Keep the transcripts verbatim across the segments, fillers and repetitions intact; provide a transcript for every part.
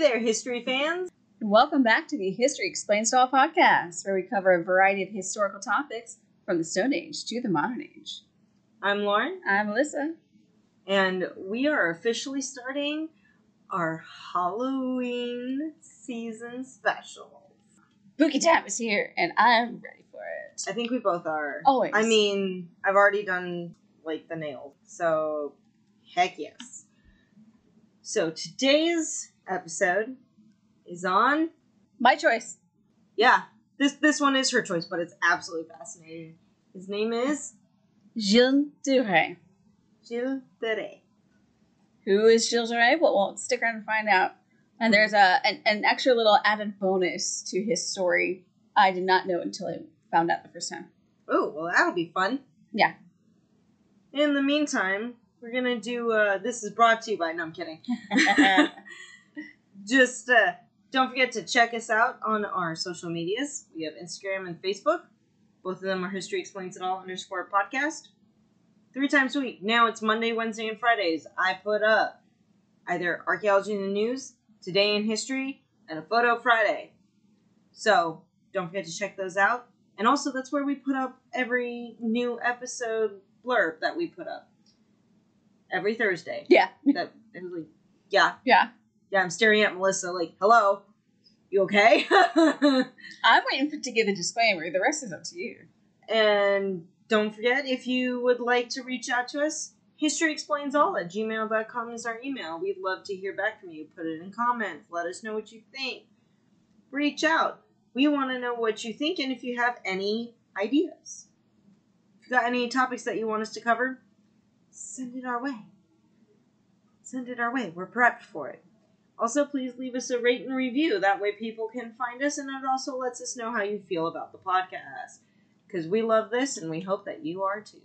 there, history fans! Welcome back to the History Explains It All podcast, where we cover a variety of historical topics from the Stone Age to the modern age. I'm Lauren. I'm Alyssa. And we are officially starting our Halloween season specials. Spooky time is here, and I'm ready for it. I think we both are. Always. I mean, I've already done, like, the nails, so heck yes. So today's episode is on... my choice. Yeah. This this one is her choice, but it's absolutely fascinating. His name is... Gilles de Rais. Gilles de Rais. Who is Gilles de Rais? Well, we'll stick around and find out. And there's a an, an extra little added bonus to his story I did not know until I found out the first time. Oh, well, that'll be fun. Yeah. In the meantime, we're going to do... Uh, this is brought to you by... No, I'm kidding. Just uh, don't forget to check us out on our social medias. We have Instagram and Facebook. Both of them are History Explains It All underscore podcast. Three times a week. Now it's Monday, Wednesday, and Fridays. I put up either Archaeology in the News, Today in History, and a Photo Friday. So don't forget to check those out. And also, that's where we put up every new episode blurb that we put up. Every Thursday. Yeah. That, it was like, yeah. Yeah. Yeah, I'm staring at Melissa like, hello, you okay? I'm waiting for to give a disclaimer. The rest is up to you. And don't forget, if you would like to reach out to us, historyexplainsall at gmail dot com is our email. We'd love to hear back from you. Put it in comments. Let us know what you think. Reach out. We want to know what you think and if you have any ideas. If you got any topics that you want us to cover, send it our way. Send it our way. We're prepped for it. Also, please leave us a rate and review. That way people can find us, and it also lets us know how you feel about the podcast. Because we love this, and we hope that you are, too.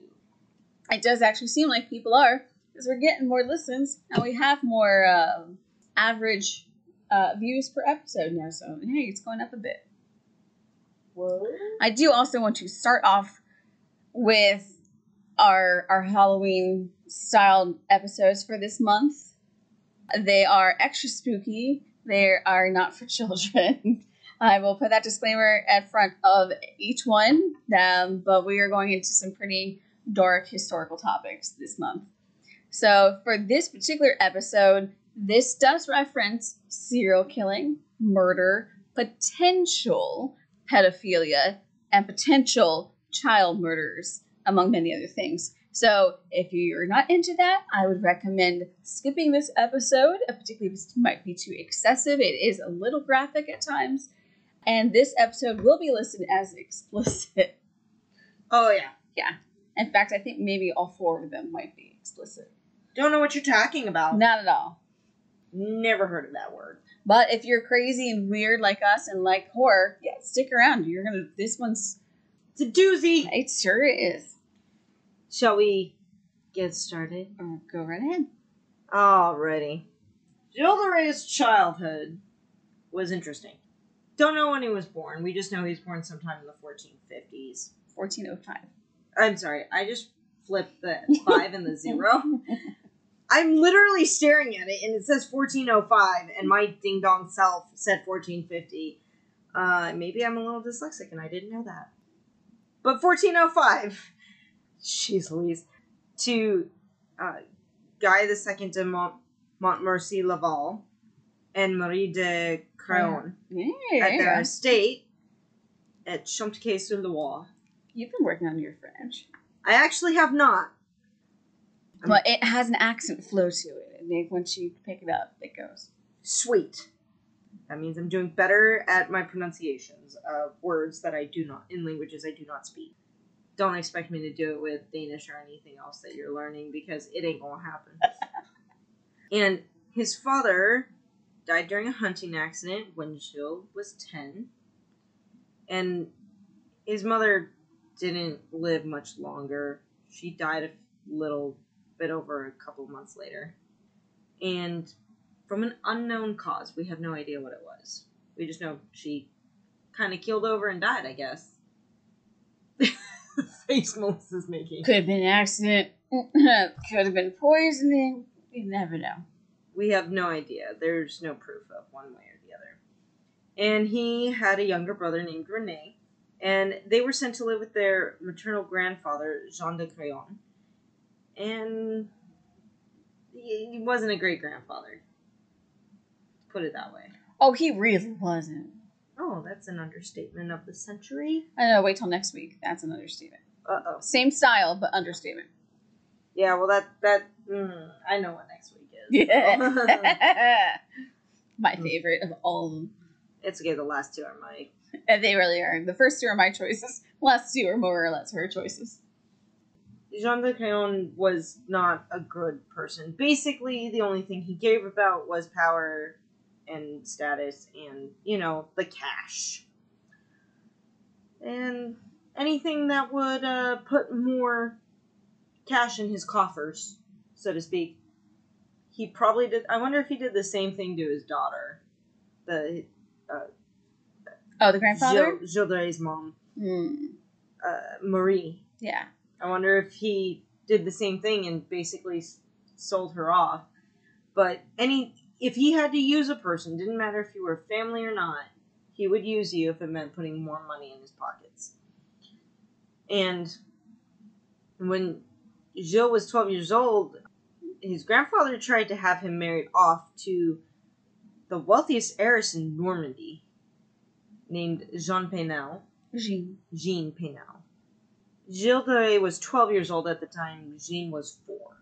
It does actually seem like people are, because we're getting more listens, and we have more uh, average uh, views per episode now. So, hey, it's going up a bit. What? I do also want to start off with our our Halloween-style episodes for this month. They are extra spooky. They are not for children. I will put that disclaimer at front of each one, um, but we are going into some pretty dark historical topics this month. So for this particular episode, this does reference serial killing, murder, potential pedophilia, and potential child murders, among many other things. So if you're not into that, I would recommend skipping this episode, particularly if it might be too excessive. It is a little graphic at times. And this episode will be listed as explicit. Oh, yeah. Yeah. In fact, I think maybe all four of them might be explicit. Don't know what you're talking about. Not at all. Never heard of that word. But if you're crazy and weird like us and like horror, yeah, stick around. You're gonna. This one's... It's a doozy. It sure is. Shall we get started? Or go right ahead. Alrighty. Gilles de Rais's childhood was interesting. Don't know when he was born. We just know he was born sometime in the fourteen fifties. fourteen oh five. I'm sorry. I just flipped the five and the zero. I'm literally staring at it, and it says fourteen oh five, and my ding-dong self said fourteen fifty. Uh, maybe I'm a little dyslexic, and I didn't know that. But fourteen oh five... Jeez Louise, to uh, Guy the Second de Mont- Montmorency Laval and Marie de Craon yeah. Yeah, at their estate at Champquay sur the Wall. You've been working on your French. I actually have not. I'm well, it has an accent flow to it, and once you pick it up, it goes. Sweet. That means I'm doing better at my pronunciations of words that I do not, in languages I do not speak. Don't expect me to do it with Danish or anything else that you're learning because it ain't gonna happen. And his father died during a hunting accident when Gilles was ten. And his mother didn't live much longer. She died a little bit over a couple months later. And from an unknown cause. We have no idea what it was. We just know she kind of keeled over and died, I guess. The face Melissa's making. Could have been an accident. Could have been poisoning. You never know. We have no idea. There's no proof of one way or the other. And he had a younger brother named René, and they were sent to live with their maternal grandfather, Jean de Craon. And he wasn't a great grandfather. Put it that way. Oh, he really wasn't. Oh, that's an understatement of the century. I know, wait till next week. That's an understatement. Uh-oh. Same style, but understatement. Yeah, well, that, that, mm, I know what next week is. Yeah. My favorite of all of them. It's okay, the last two are my... And they really are. The first two are my choices. Last two are more or less her choices. Jean de Craon was not a good person. Basically, the only thing he gave about was power and status and, you know, the cash. And anything that would uh, put more cash in his coffers, so to speak. He probably did... I wonder if he did the same thing to his daughter. The... Uh, Oh, the grandfather? Gilles, Gilles de Rais' mom. Mm. Uh, Marie. Yeah. I wonder if he did the same thing and basically sold her off. But any if he had to use a person, didn't matter if you were family or not, he would use you if it meant putting more money in his pockets. And when Gilles was twelve years old, his grandfather tried to have him married off to the wealthiest heiress in Normandy, named Jeanne Paynel. Jeanne. Jeanne Paynel. Gilles de Rais was twelve years old at the time. Jeanne was four.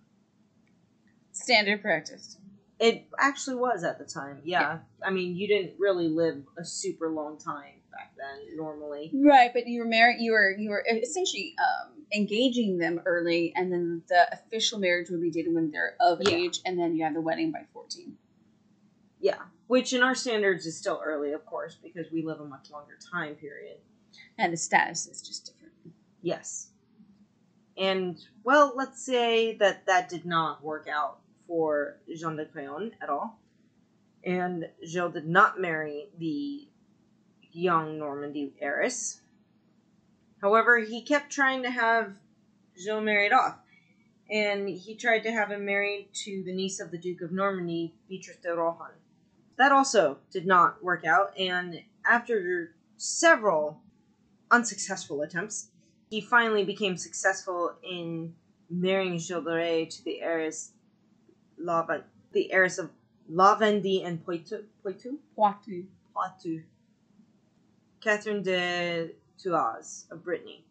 Standard practice. It actually was at the time, yeah. yeah. I mean, you didn't really live a super long time back then, normally. Right, but you were married. You were you were essentially um, engaging them early, and then the official marriage would be dated when they're of yeah. age, and then you have the wedding by fourteen. Yeah. Which, in our standards, is still early, of course, because we live a much longer time period. And the status is just different. Yes. And, well, let's say that that did not work out for Jean de Craon at all. And Gilles did not marry the young Normandy heiress. However, he kept trying to have Gilles married off. And he tried to have him married to the niece of the Duke of Normandy, Beatrice de Rohan. That also did not work out, and after several unsuccessful attempts, he finally became successful in marrying Gilles de Rais to the heiress, Laven- the heiress of Lavendée and Poitou, Poitou, Poitou, Poitou, Catherine de Thouars of Brittany,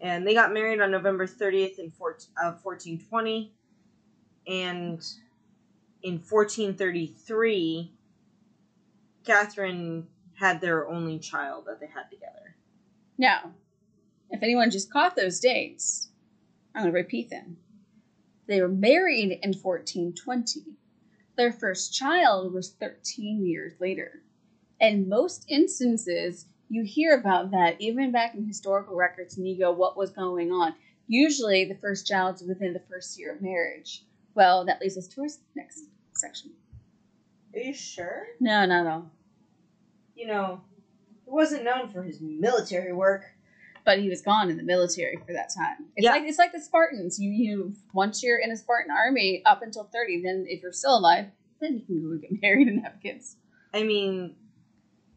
and they got married on November thirtieth in fourteen twenty, and in fourteen thirty-three. Catherine had their only child that they had together. Now, if anyone just caught those dates, I'm going to repeat them. They were married in fourteen twenty. Their first child was thirteen years later. In most instances, you hear about that even back in historical records and you go, what was going on? Usually, the first child's within the first year of marriage. Well, that leads us to our next section. Are you sure? No, no, no. You know, he wasn't known for his military work. But he was gone in the military for that time. It's yeah. like it's like the Spartans. You you once you're in a Spartan army up until thirty, then if you're still alive, then you can go get married and have kids. I mean,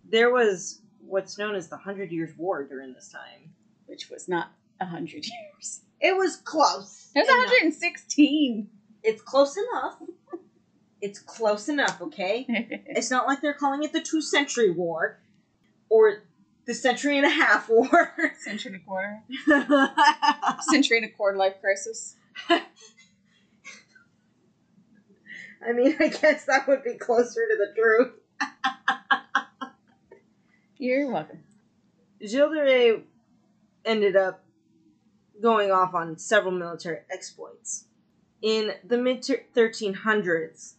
there was what's known as the Hundred Years' War during this time. Which was not a hundred years. It was close. It was enough. one hundred sixteen. It's close enough. It's close enough, okay? It's not like they're calling it the two-century war or the century and a half war. Century and a quarter. Century and a quarter life crisis. I mean, I guess that would be closer to the truth. You're welcome. Gilles de Rais ended up going off on several military exploits. In the mid thirteen hundreds,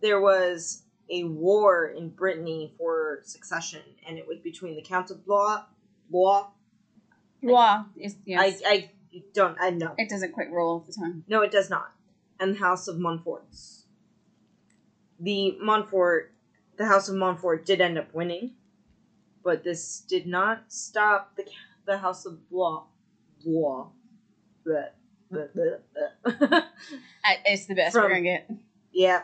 there was a war in Brittany for succession, and it was between the Count of Blois. Blois. Blois. Yes. yes. I, I don't. I know. It doesn't quite roll off the tongue. No, it does not. And the House of Montforts. The Montfort, the House of Montfort, did end up winning, but this did not stop the the House of Blois. Blois. But. It's the best from, we're gonna get. Yeah.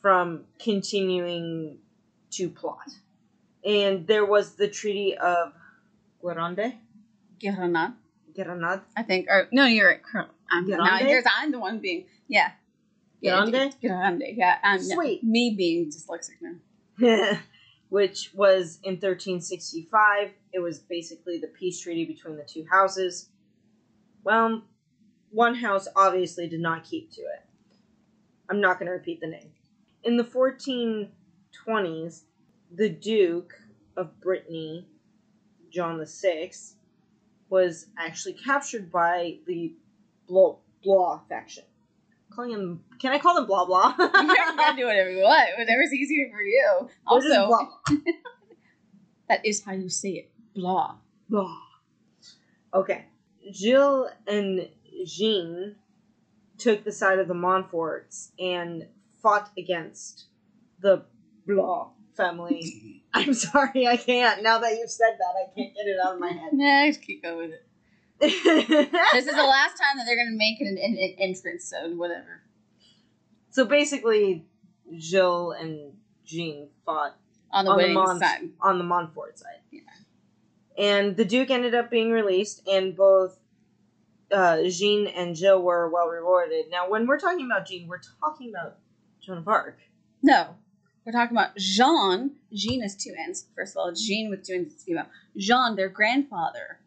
from continuing to plot. And there was the Treaty of Guerande? Guerande. Guerande? I think. Or, no, you're right. I'm, not, yours, I'm the one being. Yeah. Guerande? Guerande, yeah. Um, Sweet. No, me being dyslexic now. Which was in thirteen sixty-five. It was basically the peace treaty between the two houses. Well, one house obviously did not keep to it. I'm not going to repeat the name. In the fourteen twenties, the Duke of Brittany, John the Sixth, was actually captured by the Blah, blah faction. I'm calling him, can I call them Blah Blah? You can do whatever you want. Whatever's easier for you. Also, is blah, blah. That is how you say it. Blah. Blah. Okay. Gilles and Jean took the side of the Montforts and fought against the Blah family. I'm sorry, I can't. Now that you've said that, I can't get it out of my head. Nah, just keep going with it. This is the last time that they're going to make an, an, an entrance, so whatever. So basically, Gilles and Jean fought on the, on the, Mont- side. On the Montfort side. Yeah. And the Duke ended up being released, and both uh, Jean and Gilles were well rewarded. Now, when we're talking about Jean, we're talking about Joan of Arc. No. We're talking about Jean. Jean is two N's. First of all, Jean with two N's is female. Jean, their grandfather.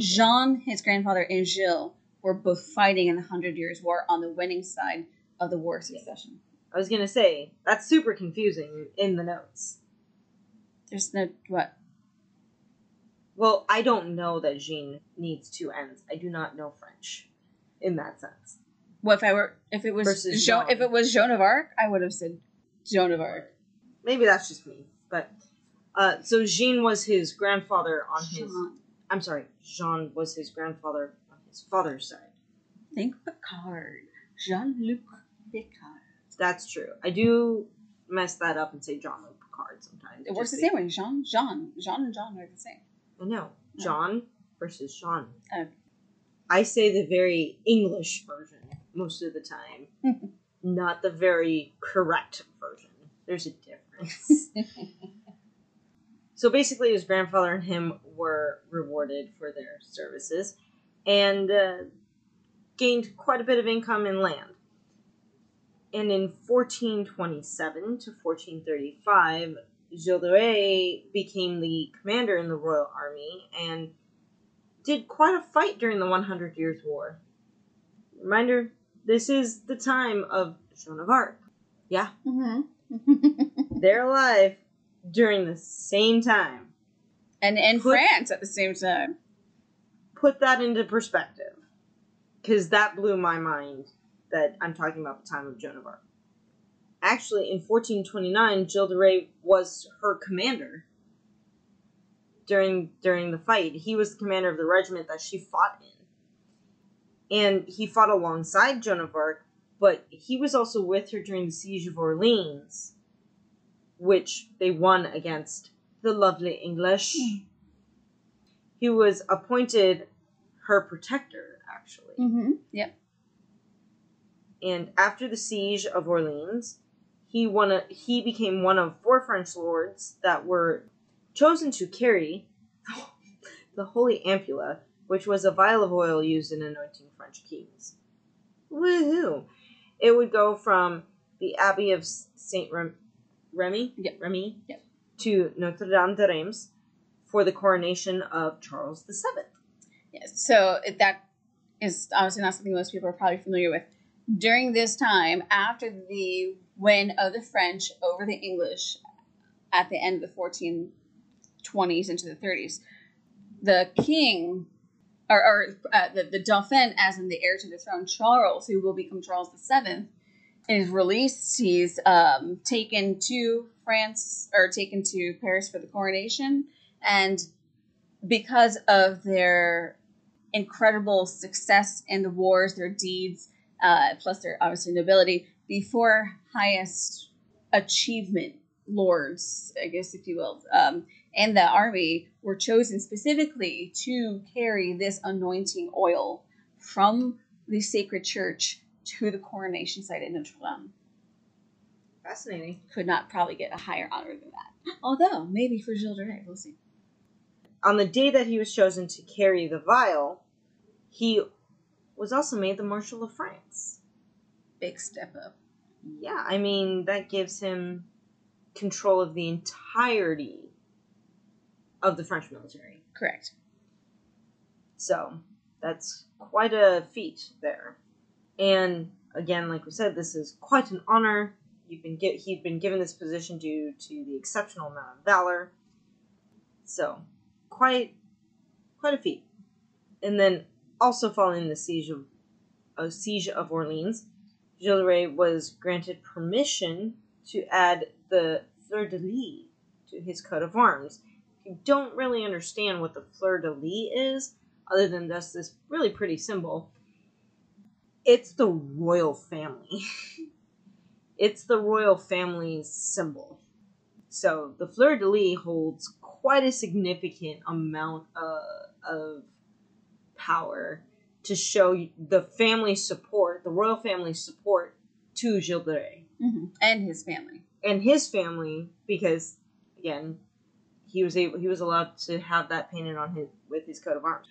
Jean, his grandfather, and Gilles were both fighting in the Hundred Years' War on the winning side of the War of Succession. I was going to say, that's super confusing in the notes. There's no, what? Well, I don't know that Jean needs two N's. I do not know French in that sense. Well, if I were, if it was, Jean, Jean. if it was Joan of Arc, I would have said Joan of Arc. Maybe that's just me, but, uh, so Jean was his grandfather on his... Jean. I'm sorry, Jean was his grandfather on his father's side. Think Picard. Jean-Luc Picard. That's true. I do mess that up and say Jean-Luc Picard sometimes. It works the same way. Jean, Jean. Jean and John are the same. I know. No. John versus Jean. Okay. I say the very English version most of the time. Not the very correct version. There's a difference. So basically, his grandfather and him were rewarded for their services and uh, gained quite a bit of income and land. And in fourteen twenty-seven to fourteen thirty-five, Gilles de Rais became the commander in the Royal Army and did quite a fight during the Hundred Years' War. Reminder, this is the time of Joan of Arc. Yeah. Mm-hmm. They're alive. During the same time. And in France at the same time. Put that into perspective. Because that blew my mind that I'm talking about the time of Joan of Arc. Actually, in fourteen twenty-nine, Gilles de Rais was her commander during during the fight. He was the commander of the regiment that she fought in. And he fought alongside Joan of Arc, but he was also with her during the Siege of Orleans, which they won against the lovely English. Mm. He was appointed her protector, actually. Mm-hmm. Yep. And after the siege of Orleans, he won a, he became one of four French lords that were chosen to carry the Holy ampulla, which was a vial of oil used in anointing French kings. Woohoo! It would go from the Abbey of Saint Remy. Remy, yep. Remy, yep. to Notre Dame de Reims for the coronation of Charles the Seventh. Yes, so that is obviously not something most people are probably familiar with. During this time, after the win of the French over the English at the end of the fourteen twenties into the thirties, the king, or, or uh, the, the Dauphin, as in the heir to the throne, Charles, who will become Charles the Seventh, is released. He's um, taken to France, or taken to Paris for the coronation. And because of their incredible success in the wars, their deeds, uh, plus their obviously nobility, the four highest achievement lords, I guess if you will, um, and the army were chosen specifically to carry this anointing oil from the sacred church to the coronation site in Notre Dame. Fascinating. Could not probably get a higher honor than that. Although, maybe for Gilles de Rais, we'll see. On the day that he was chosen to carry the vial, he was also made the Marshal of France. Big step up. Yeah, I mean, that gives him control of the entirety of the French military. Correct. So, that's quite a feat there. And, again, like we said, this is quite an honor. You've been get, he'd been given this position due to the exceptional amount of valor. So, quite, quite a feat. And then, also following the siege of, uh, siege of Orleans, Gilles de Rais was granted permission to add the fleur-de-lis to his coat of arms. You don't really understand what the fleur-de-lis is, other than that's this really pretty symbol. It's the royal family. It's the royal family's symbol. So the fleur-de-lis holds quite a significant amount of, of power to show the family support, the royal family support to Gilles de Rais. Mm-hmm. And his family. And his family, because, again, he was able, he was allowed to have that painted on his with his coat of arms.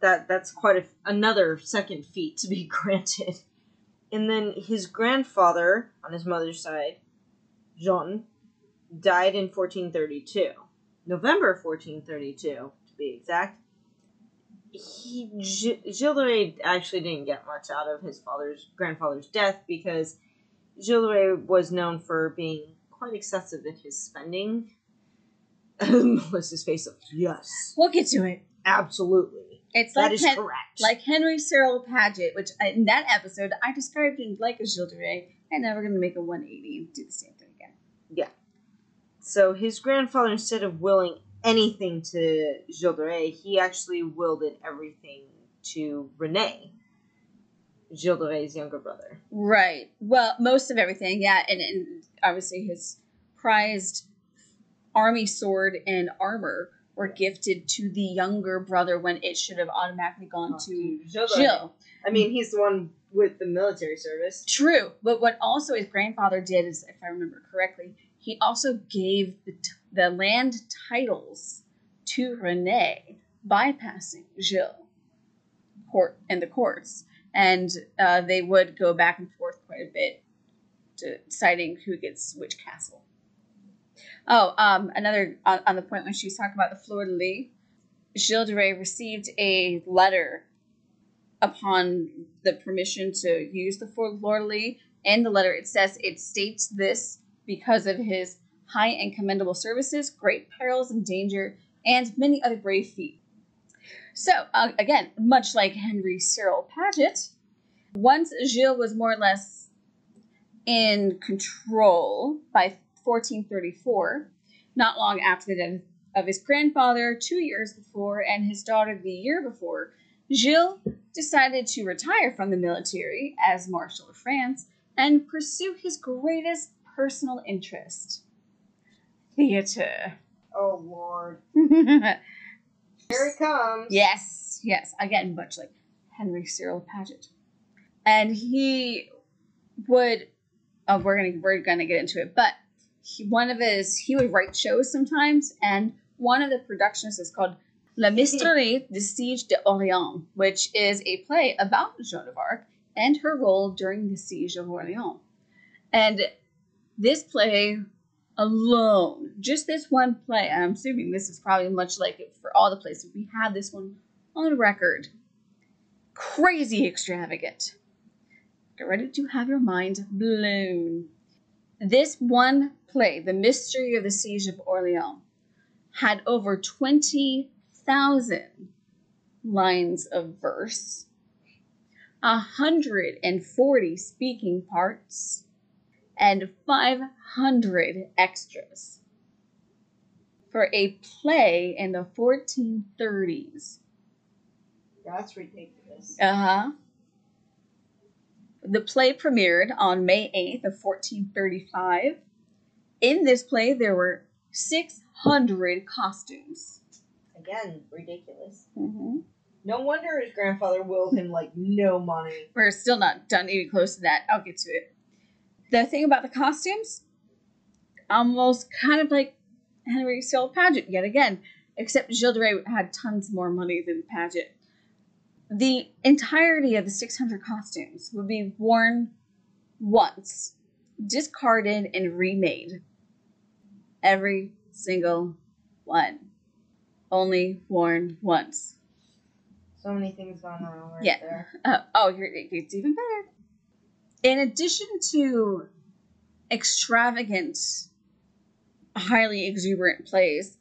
That that's quite a, another second feat to be granted. And then his grandfather on his mother's side, Jean, died in fourteen thirty-two, November fourteen thirty-two to be exact. He Gilles de Rais actually didn't get much out of his father's grandfather's death because Gilles de Rais was known for being quite excessive in his spending. Melissa's face up. Yes, we'll get to it. Absolutely, it's that like is Hen- correct. Like Henry Cyril Paget, which I, in that episode I described him like a Gilles de Rais, and now we're going to make a one eighty and do the same thing again. Yeah. So his grandfather, instead of willing anything to Gilles de Rais, he actually willed everything to René, Gilles de Rais's younger brother. Right. Well, most of everything, yeah, and, and obviously his prized army sword and armor were gifted to the younger brother when it should have automatically gone oh, to Gilles. Gilles. I mean, he's the one with the military service. True. But what also his grandfather did is, if I remember correctly, he also gave the, t- the land titles to René, bypassing Gilles court and the courts. And uh, they would go back and forth quite a bit, deciding who gets which castle. Oh, um, another on, on the point when she was talking about the fleur-de-lis, Gilles de Rais received a letter upon the permission to use the fleur-de-lis. In the letter, it says it states this because of his high and commendable services, great perils and danger, and many other brave feats. So, uh, again, much like Henry Cyril Paget, once Gilles was more or less in control by fourteen thirty-four, not long after the death of his grandfather, two years before, and his daughter the year before, Gilles decided to retire from the military as Marshal of France and pursue his greatest personal interest, theater. Oh, Lord. Here it comes. Yes, yes. Again, much like Henry Cyril Paget. And he would, oh, we're going we're going to get into it, but He, one of his, he would write shows sometimes, and one of the productions is called La Mysterie de Siege d'Orléans, which is a play about Joan of Arc and her role during the Siege of Orleans. And this play alone, just this one play, I'm assuming this is probably much like it for all the places, we have this one on record. Crazy extravagant. Get ready to have your mind blown. This one play, The Mystery of the Siege of Orleans, had over twenty thousand lines of verse, one hundred forty speaking parts, and five hundred extras for a play in the fourteen thirties. That's ridiculous. Uh-huh. The play premiered on May eighth of fourteen thirty-five. In this play, there were six hundred costumes. Again, ridiculous. Mm-hmm. No wonder his grandfather willed him, like, no money. We're still not done even close to that. I'll get to it. the thing about the costumes, almost kind of like Henry's old pageant yet again, except Gilles de Rais had tons more money than Paget. The entirety of the six hundred costumes would be worn once, discarded, and remade. Every single one. Only worn once. So many things going wrong right yeah. there. Uh, oh, here, it's even better. In addition to extravagant, highly exuberant plays,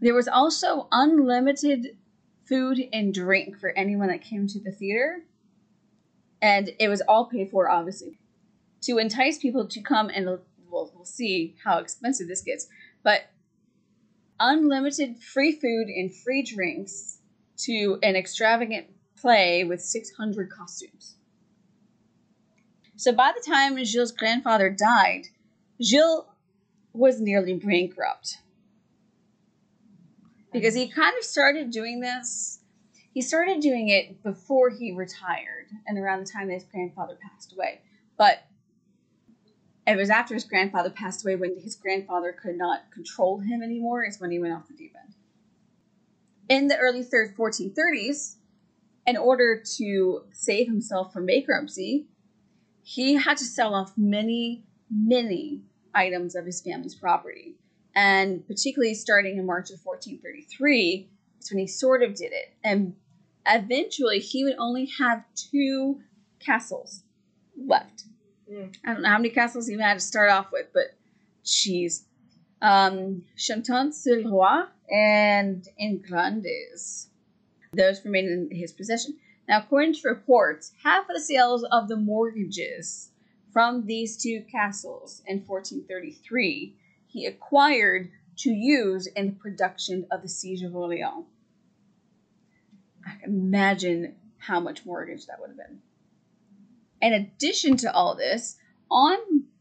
there was also unlimited food and drink for anyone that came to the theater. And it was all paid for, obviously. To entice people to come, and we'll, we'll see how expensive this gets, but unlimited free food and free drinks to an extravagant play with six hundred costumes. So by the time Gilles' grandfather died, Gilles was nearly bankrupt. Because he kind of started doing this, he started doing it before he retired and around the time that his grandfather passed away. But it was after his grandfather passed away, when his grandfather could not control him anymore, is when he went off the deep end. In the early fourteen thirties, in order to save himself from bankruptcy, he had to sell off many, many items of his family's property. And particularly starting in March of fourteen thirty-three, is when he sort of did it. And eventually, he would only have two castles left. Mm. I don't know how many castles he had to start off with, but geez. Um, Chantons-le-Roy and Engrandes. Those remained in his possession. Now, according to reports, half of the sales of the mortgages from these two castles in fourteen thirty-three he acquired to use in the production of the Siege of Orleans. I can imagine how much mortgage that would have been. In addition to all this, on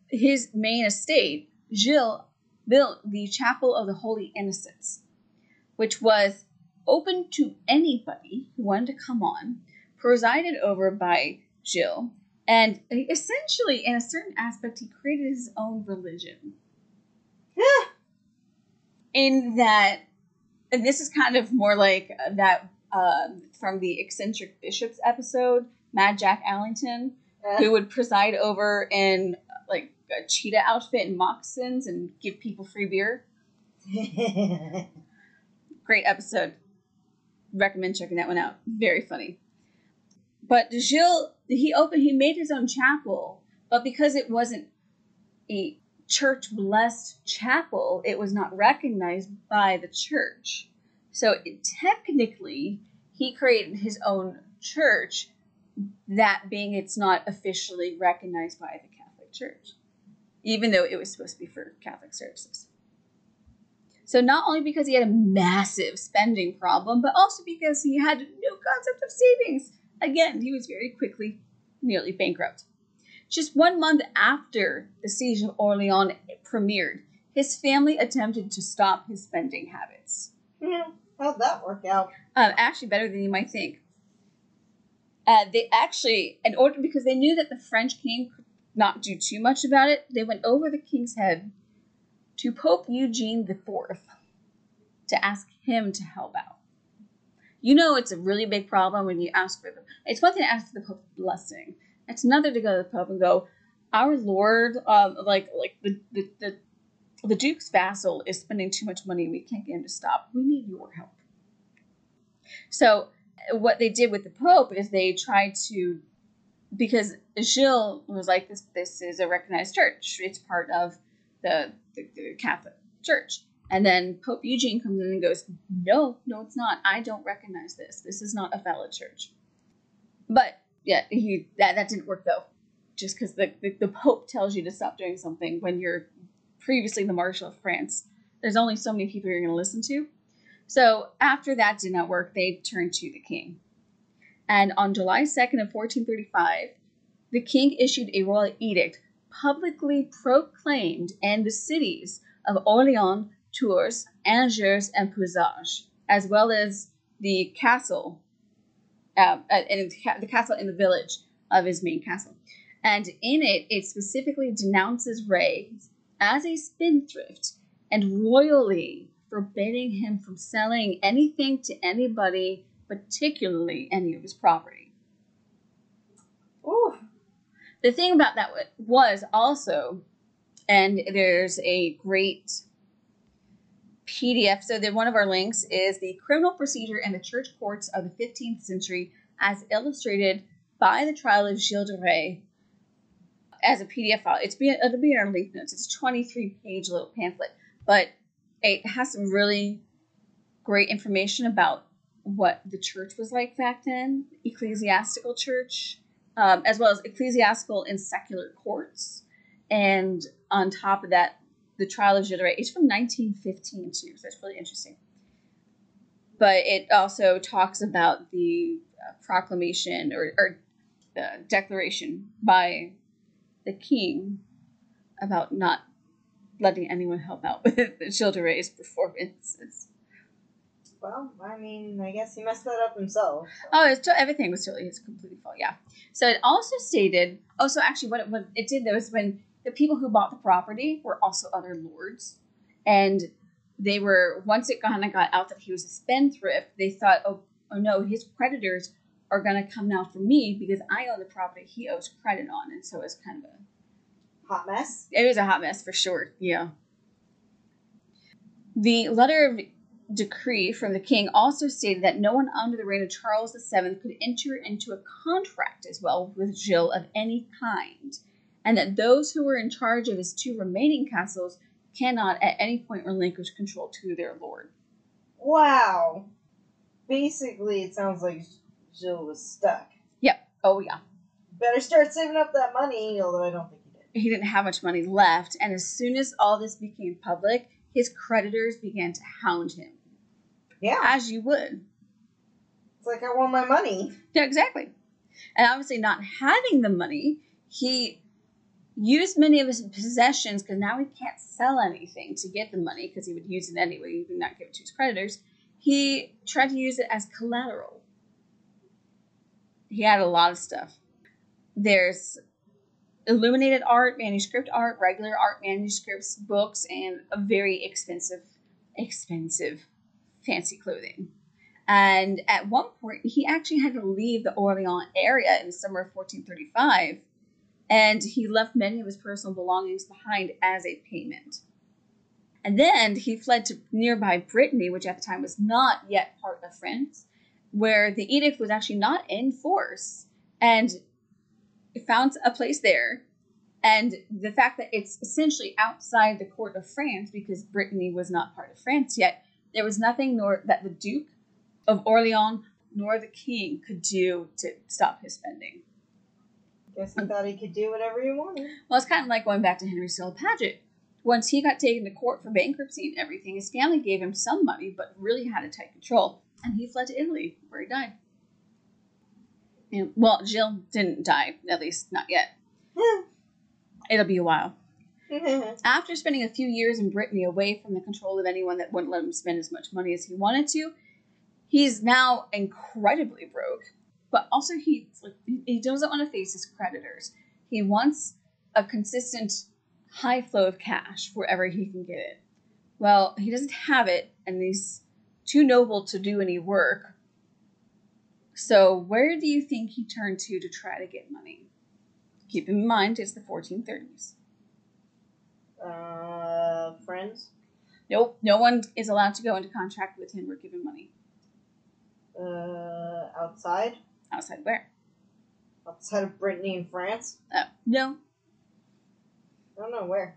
his main estate, Gilles built the Chapel of the Holy Innocents, which was open to anybody who wanted to come on, presided over by Gilles, and essentially, in a certain aspect, he created his own religion. In that, and this is kind of more like that uh, from the Eccentric Bishops episode, Mad Jack Allington, uh. who would preside over in like a cheetah outfit and moccasins and give people free beer. Great episode. Recommend checking that one out. Very funny. But Gilles, he opened, he made his own chapel, but because it wasn't a church-blessed chapel, it was not recognized by the church. So it, technically, he created his own church, that being it's not officially recognized by the Catholic Church, even though it was supposed to be for Catholic services. So not only because he had a massive spending problem, but also because he had no concept of savings. Again, he was very quickly nearly bankrupt. Just one month after the Siege of Orleans premiered, his family attempted to stop his spending habits. Yeah, how'd that work out? Um, actually, better than you might think. Uh, they actually, in order, because they knew that the French king could not do too much about it, they went over the king's head to Pope Eugene the Fourth to ask him to help out. You know it's a really big problem when you ask for them. It's one thing to ask for the Pope's blessing. It's another to go to the Pope and go, our Lord, um, like like the, the, the, the Duke's vassal is spending too much money. We can't get him to stop. We need your help. So what they did with the Pope is they tried to, because Gilles was like, this this is a recognized church. It's part of the, the, the Catholic Church. And then Pope Eugene comes in and goes, no, no, it's not. I don't recognize this. This is not a valid church. But yeah, he, that, that didn't work, though. Just because the, the, the Pope tells you to stop doing something when you're previously the Marshal of France, there's only so many people you're going to listen to. So after that did not work, they turned to the king. And on July second of fourteen thirty-five, the king issued a royal edict, publicly proclaimed in the cities of Orleans, Tours, Angers, and Poissage, as well as the castle, Uh, and the castle in the village of his main castle. and in it, it specifically denounces Rais as a spendthrift and royally forbidding him from selling anything to anybody, particularly any of his property. Ooh. The thing about that was also, and there's a great P D F, so that one of our links is the criminal procedure in the church courts of the fifteenth century as illustrated by the trial of Gilles de Rais as a P D F file. It's be, it'll be in our link notes. It's a twenty-three page little pamphlet, but it has some really great information about what the church was like back then, ecclesiastical church, um, as well as ecclesiastical and secular courts. And on top of that, the trial of Gilles de Rais. It's from nineteen fifteen, too, so that's really interesting. But it also talks about the uh, proclamation or, or uh, declaration by the king about not letting anyone help out with Gilles de Rais's performances. Well, I mean, I guess he messed that up himself. So. Oh, it's everything was totally his completely fault, yeah. So it also stated, oh, so actually what it, what it did, though, was when the people who bought the property were also other lords, and they were, once it kind of got out that he was a spendthrift, they thought, oh, oh no, his creditors are going to come now for me because I own the property he owes credit on, and so it was kind of a hot mess. It was a hot mess for sure, yeah. The letter of decree from the king also stated that no one under the reign of Charles the seventh could enter into a contract as well with Gilles of any kind, and that those who were in charge of his two remaining castles cannot at any point relinquish control to their lord. Wow. Basically, it sounds like Gilles was stuck. Yep. Oh, yeah. Better start saving up that money, although I don't think he did. He didn't have much money left, and as soon as all this became public, his creditors began to hound him. Yeah. As you would. It's like, I want my money. Yeah, exactly. And obviously not having the money, he used many of his possessions, because now he can't sell anything to get the money, because he would use it anyway, he would not give it to his creditors. He tried to use it as collateral. He had a lot of stuff. There's illuminated art, manuscript art, regular art, manuscripts, books, and a very expensive, expensive, fancy clothing. And at one point, he actually had to leave the Orleans area in the summer of fourteen thirty-five, and he left many of his personal belongings behind as a payment. And then he fled to nearby Brittany, which at the time was not yet part of France, where the edict was actually not in force. And he found a place there. And the fact that it's essentially outside the court of France, because Brittany was not part of France yet, there was nothing nor that the Duke of Orleans nor the king could do to stop his spending. Guess he thought he could do whatever he wanted. Well, it's kind of like going back to Henry Cyril Paget. Once he got taken to court for bankruptcy and everything, his family gave him some money, but really had a tight control. And he fled to Italy, where he died. And, well, Gilles didn't die, at least not yet. It'll be a while. After spending a few years in Brittany away from the control of anyone that wouldn't let him spend as much money as he wanted to, he's now incredibly broke. But also, he he doesn't want to face his creditors. He wants a consistent high flow of cash wherever he can get it. Well, he doesn't have it, and he's too noble to do any work. So where do you think he turned to to try to get money? Keep in mind, it's the fourteen thirties. Uh, friends? Nope, no one is allowed to go into contract with him or give him money. Uh, outside? Outside where? Outside of Brittany in France? Oh, no. I don't know where.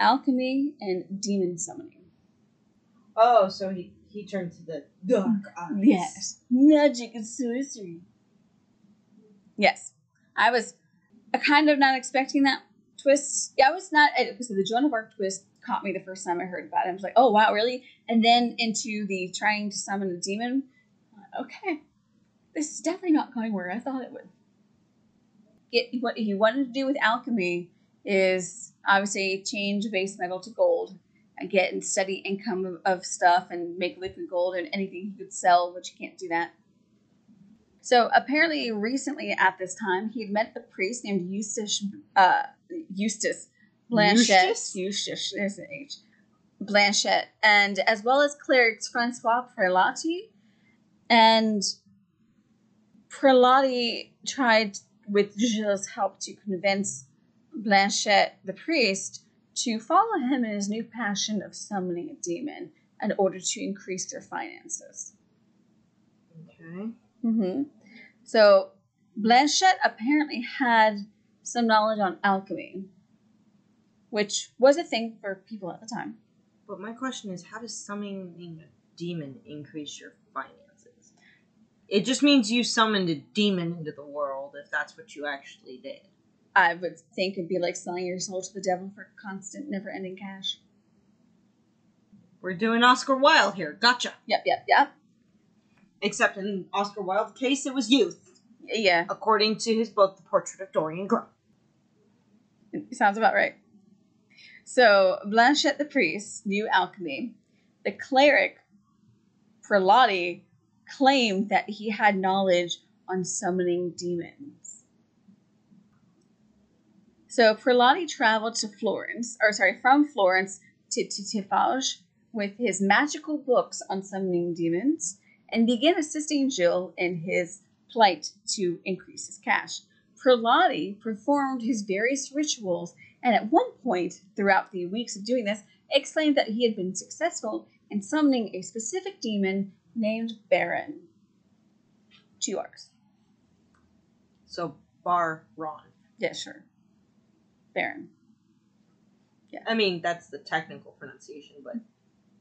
Alchemy and demon summoning. Oh, so he, he turned to the dark arts. Yes. Magic and sorcery. Yes. I was kind of not expecting that twist. Yeah, I was not, because the Joan of Arc twist caught me the first time I heard about it. I was like, oh, wow, really? And then into the trying to summon a demon. Okay. This is definitely not going where I thought it would. It, what he wanted to do with alchemy is obviously change base metal to gold and get and steady income of, of stuff and make liquid gold and anything he could sell, which you can't do that. So apparently recently at this time, he'd met the priest named Eustache, uh, Eustache Blanchet. Eustache? Eustache, there's an H. Blanchet. And as well as clerics François Prelati. And Prelati tried, with Gilles' help, to convince Blanchet, the priest, to follow him in his new passion of summoning a demon in order to increase their finances. Okay. Mm-hmm. So Blanchet apparently had some knowledge on alchemy, which was a thing for people at the time. But my question is, how does summoning a demon increase your finances? It just means you summoned a demon into the world, if that's what you actually did. I would think it'd be like selling your soul to the devil for constant, never-ending cash. We're doing Oscar Wilde here. Gotcha. Yep, yep, yep. Except in Oscar Wilde's case, it was youth. Yeah. According to his book, The Portrait of Dorian Gray. Sounds about right. So, Blanchet the priest knew alchemy. The cleric, Prelati, claimed that he had knowledge on summoning demons. So, Prelati traveled to Florence, or sorry, from Florence to, to Tiffauges with his magical books on summoning demons, and began assisting Gilles in his plight to increase his cash. Prelati performed his various rituals, and at one point, throughout the weeks of doing this, exclaimed that he had been successful in summoning a specific demon named Baron. Two R's. So, Bar-ron. Yeah, sure. Baron. Yeah. I mean, that's the technical pronunciation, but...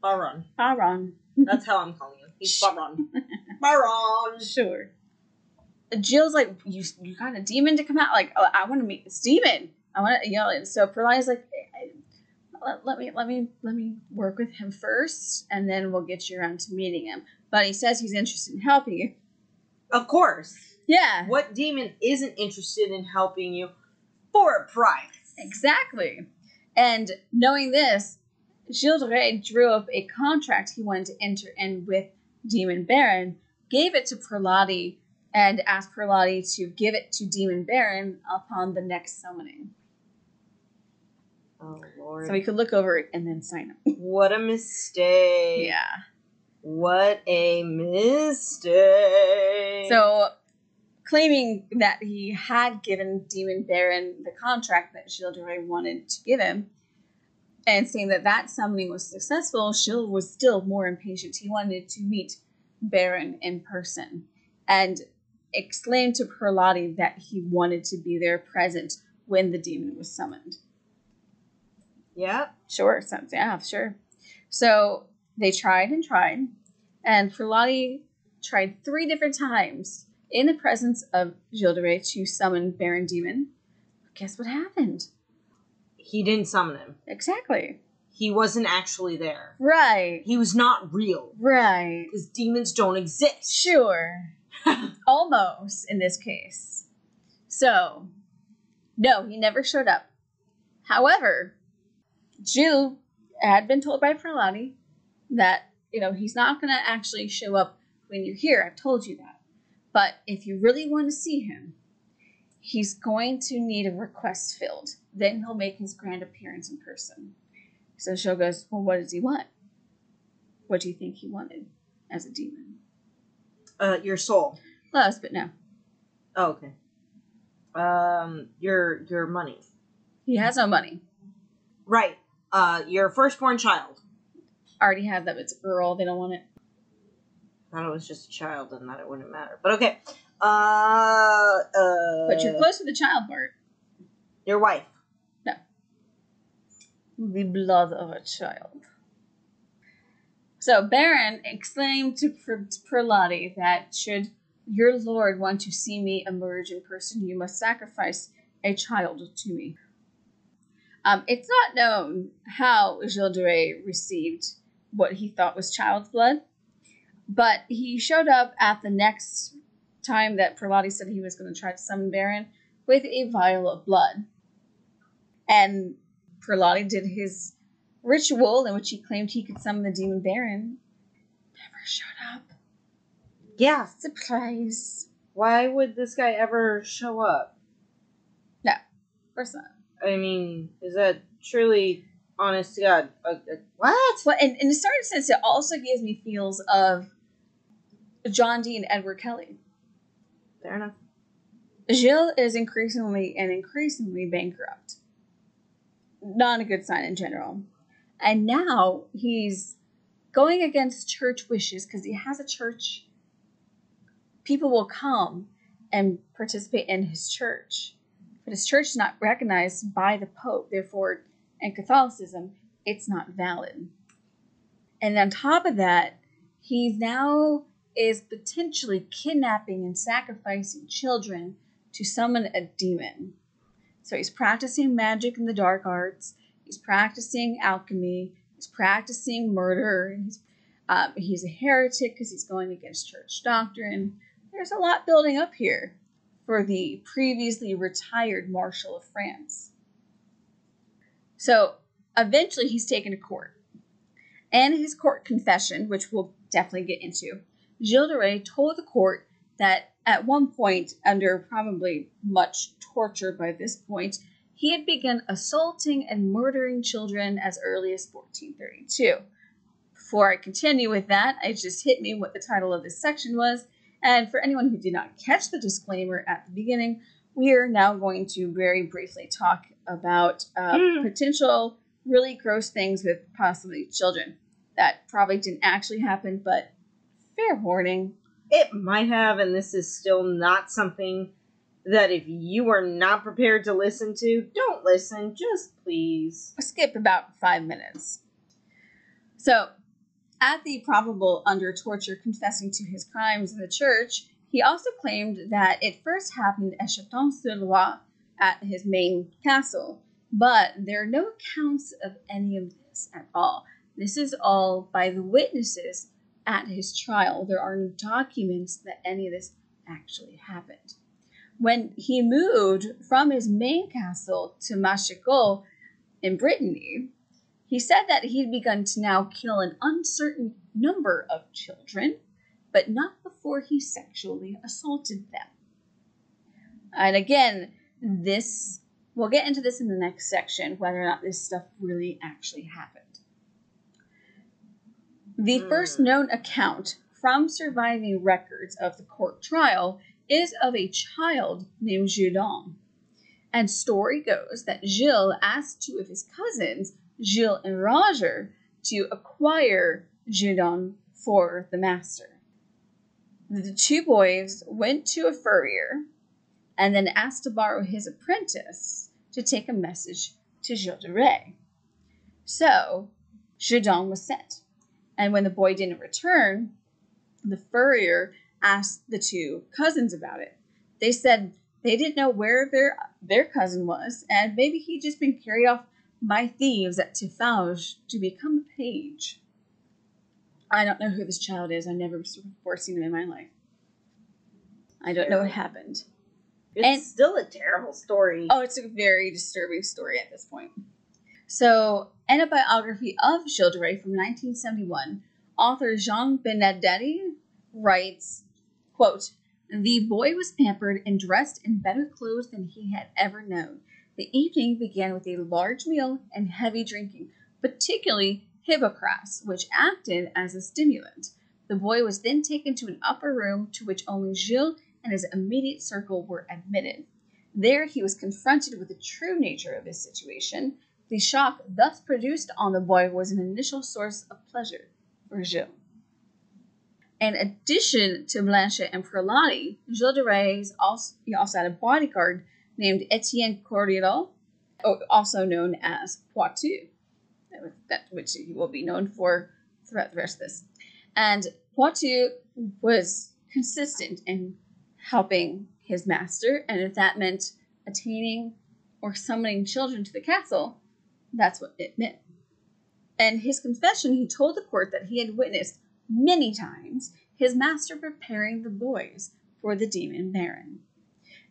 Baron. Baron. That's how I'm calling him. He's Baron. Baron. Sure. Gilles like, you you got a demon to come out? Like, oh, I want to meet this demon. I want to, you know, and so Prelati's like, let, let me, let me, let me work with him first, and then we'll get you around to meeting him. But he says he's interested in helping you. Of course. Yeah. What demon isn't interested in helping you for a price? Exactly. And knowing this, Gilles de Rais drew up a contract he wanted to enter in with Demon Baron, gave it to Prelati, and asked Prelati to give it to Demon Baron upon the next summoning. Oh, Lord. So he could look over it and then sign up. What a mistake. Yeah. What a mistake. So, claiming that he had given Demon Baron the contract that Gilles de Rais wanted to give him, and saying that that summoning was successful, Gilles was still more impatient. He wanted to meet Baron in person and exclaimed to Prelati that he wanted to be there present when the demon was summoned. Yeah. Sure. Sounds, yeah, sure. So they tried and tried, and Prelati tried three different times in the presence of Gilles de Rais to summon Baron Demon. But guess what happened? He didn't summon him. Exactly. He wasn't actually there. Right. He was not real. Right. Because demons don't exist. Sure. Almost, in this case. So, no, he never showed up. However, Gilles had been told by Prelati that, you know, he's not going to actually show up when you're here. I've told you that. But if you really want to see him, he's going to need a request filled. Then he'll make his grand appearance in person. So Gilles goes, well, what does he want? What do you think he wanted as a demon? Uh, your soul. Close, but no. Oh, okay. Um, your your money. He has no money. Right. Uh, your firstborn child. Already have that. It's Earl. They don't want it. I thought it was just a child and that it wouldn't matter. But okay. Uh, uh, but you're close to the child part. Your wife. The blood of a child. So Baron exclaimed to Prelati that should your lord want to see me emerge in person, you must sacrifice a child to me. Um, it's not known how Gilles de Rais received what he thought was child's blood, but he showed up at the next time that Prelati said he was going to try to summon Baron with a vial of blood. And Prelati did his ritual in which he claimed he could summon the demon Baron. Never showed up. Yeah. Surprise. Why would this guy ever show up? No, of course not. I mean, is that truly, honest to God, a, a, what? Well, and, and in a certain sense, it also gives me feels of John Dee and Edward Kelly. Fair enough. Gilles is increasingly and increasingly bankrupt. Not a good sign in general. And now he's going against church wishes because he has a church. People will come and participate in his church. But his church is not recognized by the Pope. Therefore, in Catholicism, it's not valid. And on top of that, he now is potentially kidnapping and sacrificing children to summon a demon. So he's practicing magic in the dark arts. He's practicing alchemy. He's practicing murder. He's, uh, he's a heretic because he's going against church doctrine. There's a lot building up here for the previously retired Marshal of France. So eventually he's taken to court. And his court confession, which we'll definitely get into, Gilles de Rais told the court that at one point, under probably much torture by this point, he had begun assaulting and murdering children as early as fourteen thirty-two. Before I continue with that, it just hit me what the title of this section was. And for anyone who did not catch the disclaimer at the beginning, we are now going to very briefly talk about uh, mm. potential really gross things with possibly children. That probably didn't actually happen, but fair warning. It might have, and this is still not something that if you are not prepared to listen to, don't listen, just please. Skip about five minutes. So, at the probable under torture confessing to his crimes in the church, he also claimed that it first happened at Chantons-le-Roy, at his main castle, but there are no accounts of any of this at all. This is all by the witnesses at his trial. There are no documents that any of this actually happened. When he moved from his main castle to Machicourt in Brittany, he said that he'd begun to now kill an uncertain number of children, but not before he sexually assaulted them. And again, this, we'll get into this in the next section, whether or not this stuff really actually happened. The mm. first known account from surviving records of the court trial is of a child named Judon. And story goes that Gilles asked two of his cousins, Gilles and Roger, to acquire Judon for the master. The two boys went to a furrier and then asked to borrow his apprentice to take a message to Gilles de Rais. So Judon was sent. And when the boy didn't return, the furrier asked the two cousins about it. They said they didn't know where their their cousin was, and maybe he'd just been carried off by thieves at Tiffauges to become a page. I don't know who this child is. I've never before seen him in my life. I don't know what happened. It's and, still a terrible story. Oh, it's a very disturbing story at this point. So, in a biography of Gilles de Rais from nineteen seventy-one, author Jean Benedetti writes, quote, "The boy was pampered and dressed in better clothes than he had ever known. The evening began with a large meal and heavy drinking, particularly hippocras, which acted as a stimulant. The boy was then taken to an upper room to which only Gilles and his immediate circle were admitted. There he was confronted with the true nature of his situation. The shock thus produced on the boy was an initial source of pleasure for Gilles." In addition to Blanchet and Prelati, Gilles de Rais also, he also had a bodyguard named Etienne Cordial, also known as Poitou, that which he will be known for throughout the rest of this. And Poitou was consistent in helping his master, and if that meant attaining or summoning children to the castle, that's what it meant. In his confession, he told the court that he had witnessed many times his master preparing the boys for the demon baron.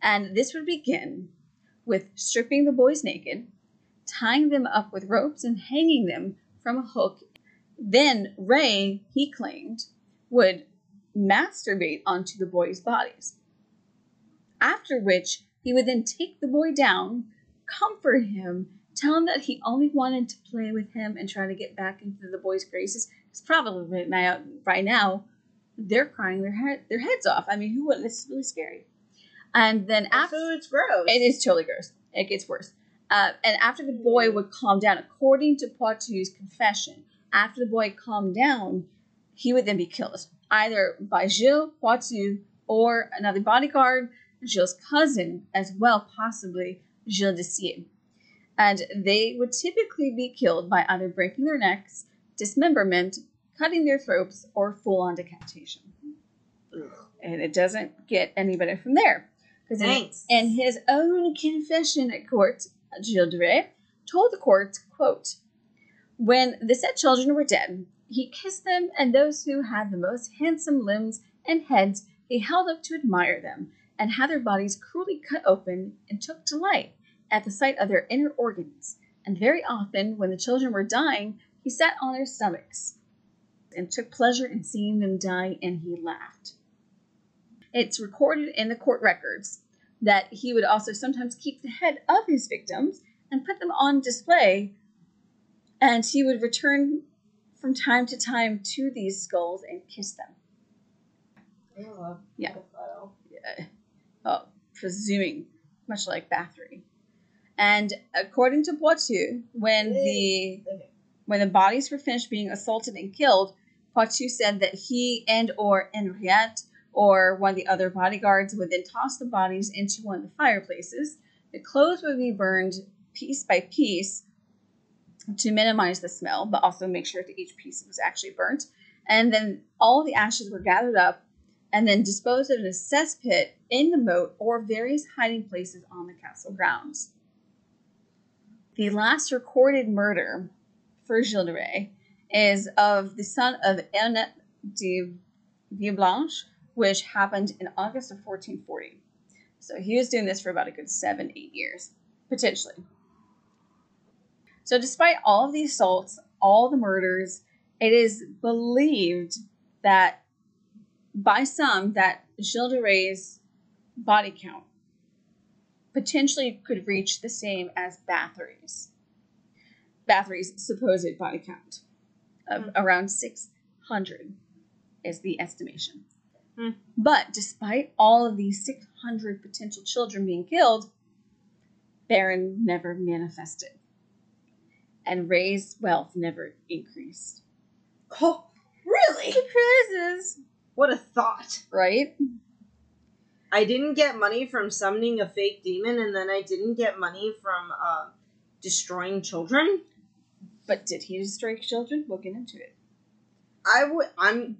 And this would begin with stripping the boys naked, tying them up with ropes and hanging them from a hook. Then Ray, he claimed, would masturbate onto the boys' bodies. after which he would then take the boy down, comfort him, tell him that he only wanted to play with him and try to get back into the boy's graces. It's probably right by now they're crying their head, their heads off. I mean, who wouldn't? This is really scary. And then after... So it's gross. It is totally gross. It gets worse. Uh, and after the boy would calm down, according to Poitou's confession, after the boy calmed down, he would then be killed, either by Gilles, Poitou, or another bodyguard, Gilles' cousin, as well, possibly Gilles de Rais. And they would typically be killed by either breaking their necks, dismemberment, cutting their throats, or full-on decapitation. Ugh. And it doesn't get any better from there. Thanks. In his own confession at court, Gilles de Rais told the court, quote, "When the said children were dead, he kissed them, and those who had the most handsome limbs and heads he held up to admire them, and had their bodies cruelly cut open, and took delight at the sight of their inner organs. And very often, when the children were dying, he sat on their stomachs, and took pleasure in seeing them die, and he laughed." It's recorded in the court records that he would also sometimes keep the head of his victims and put them on display, and he would return from time to time to these skulls and kiss them. I love yeah. yeah. Oh, presuming, much like Bathory. And according to Poitou, when the when the bodies were finished being assaulted and killed, Poitou said that he and or Henriette or one of the other bodyguards would then toss the bodies into one of the fireplaces. The clothes would be burned piece by piece to minimize the smell, but also make sure that each piece was actually burnt. And then all the ashes were gathered up and then disposed of in a cesspit in the moat or various hiding places on the castle grounds. The last recorded murder for Gilles de Rais is of the son of Ernest de Villeblanche, which happened in August of fourteen forty. So he was doing this for about a good seven, eight years, potentially. So despite all of the assaults, all the murders, it is believed that by some that Gilles de Rais's body count potentially could reach the same as Bathory's. Bathory's supposed body count of mm. around six hundred is the estimation. Mm. But despite all of these six hundred potential children being killed, Barron never manifested. And Ray's wealth never increased. Oh, really? Surprises! What a thought. Right? I didn't get money from summoning a fake demon, and then I didn't get money from uh, destroying children. But did he destroy children? We'll get into it. I would. I'm.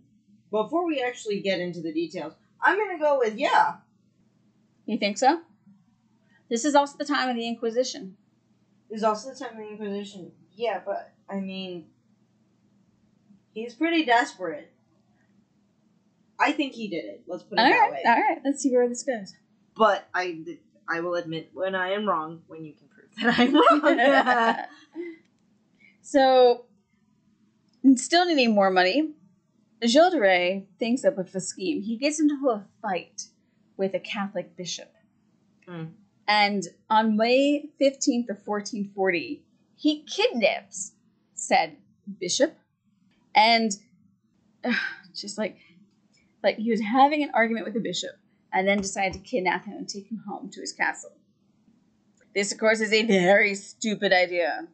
Before we actually get into the details, I'm going to go with yeah. You think so? This is also the time of the Inquisition. There's also the time of the Inquisition. Yeah, but, I mean, he's pretty desperate. I think he did it. Let's put it all that right, way. All right, let's see where this goes. But I, I will admit when I am wrong, when you can prove that I'm wrong. So, still needing more money, Gilles de Rais thinks up with a scheme. He gets into a fight with a Catholic bishop. Mm. And on May fifteenth of fourteen forty, he kidnaps said bishop. And uh, just like, like he was having an argument with the bishop and then decided to kidnap him and take him home to his castle. This, of course, is a very stupid idea.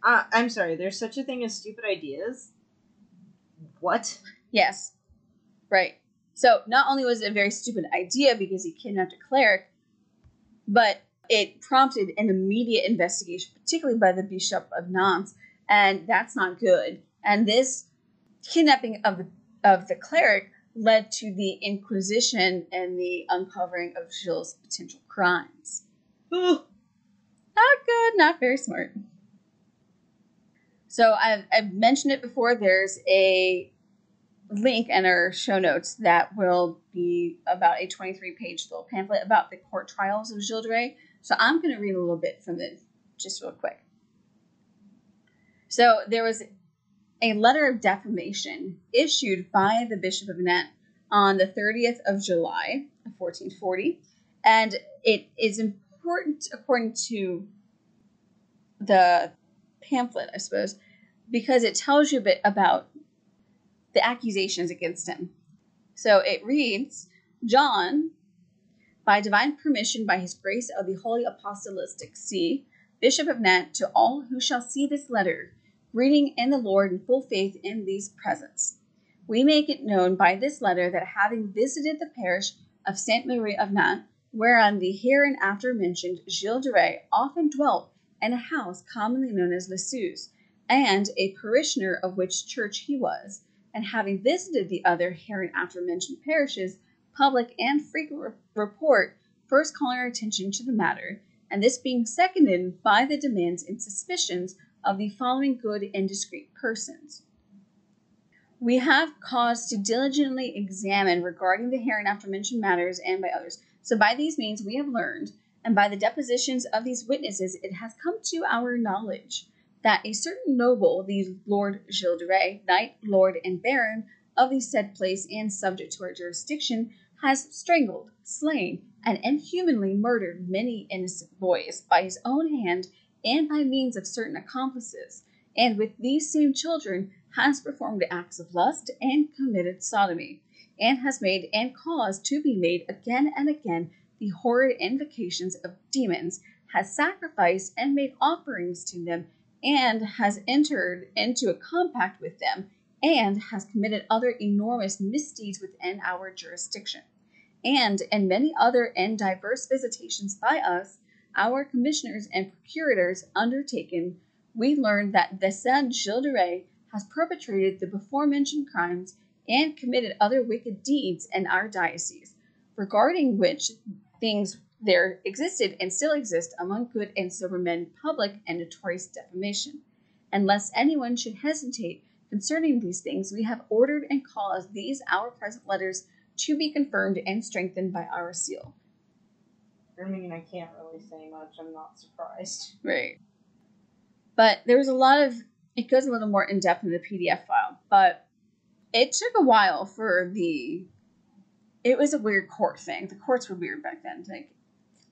Uh, I'm sorry. There's such a thing as stupid ideas? What? Yes. Right. So not only was it a very stupid idea because he kidnapped a cleric, but it prompted an immediate investigation, particularly by the Bishop of Nantes, and that's not good. And this kidnapping of the, of the cleric led to the Inquisition and the uncovering of Gilles' potential crimes. Ooh. Not good, not very smart. So I've, I've mentioned it before. There's a link in our show notes that will be about a twenty-three page little pamphlet about the court trials of Gilles de Rais. So I'm going to read a little bit from it just real quick. So there was a letter of defamation issued by the Bishop of Nantes on the thirtieth of July of fourteen forty And it is important, according to the pamphlet, I suppose, because it tells you a bit about the accusations against him. So it reads, John, by divine permission, by his grace of the Holy Apostolic See, Bishop of Nantes, to all who shall see this letter, greeting in the Lord in full faith in these presence. We make it known by this letter that having visited the parish of Saint Marie of Nantes, whereon the hereinafter mentioned Gilles de Rais often dwelt in a house commonly known as Le Sue's, and a parishioner of which church he was, and having visited the other hereinafter mentioned parishes, public and frequent re- report first calling our attention to the matter, and this being seconded by the demands and suspicions of the following good and discreet persons. We have cause to diligently examine regarding the hereinafter mentioned matters and by others. So by these means we have learned, and by the depositions of these witnesses, it has come to our knowledge that a certain noble, the Lord Gilles de Rais, knight, lord, and baron of the said place and subject to our jurisdiction, has strangled, slain, and inhumanly murdered many innocent boys by his own hand and by means of certain accomplices, and with these same children has performed acts of lust and committed sodomy, and has made and caused to be made again and again the horrid invocations of demons, has sacrificed and made offerings to them, and has entered into a compact with them, and has committed other enormous misdeeds within our jurisdiction. And in many other and diverse visitations by us, our commissioners and procurators undertaken, we learned that the said Gilles de Rais has perpetrated the before-mentioned crimes and committed other wicked deeds in our diocese, regarding which things there existed and still exist among good and sober men public and notorious defamation. And lest anyone should hesitate concerning these things, we have ordered and caused these our present letters to be confirmed and strengthened by our seal. I mean, I can't really say much. I'm not surprised. Right. But there was a lot of, it goes a little more in depth in the P D F file, but it took a while for the, it was a weird court thing. The courts were weird back then. Like,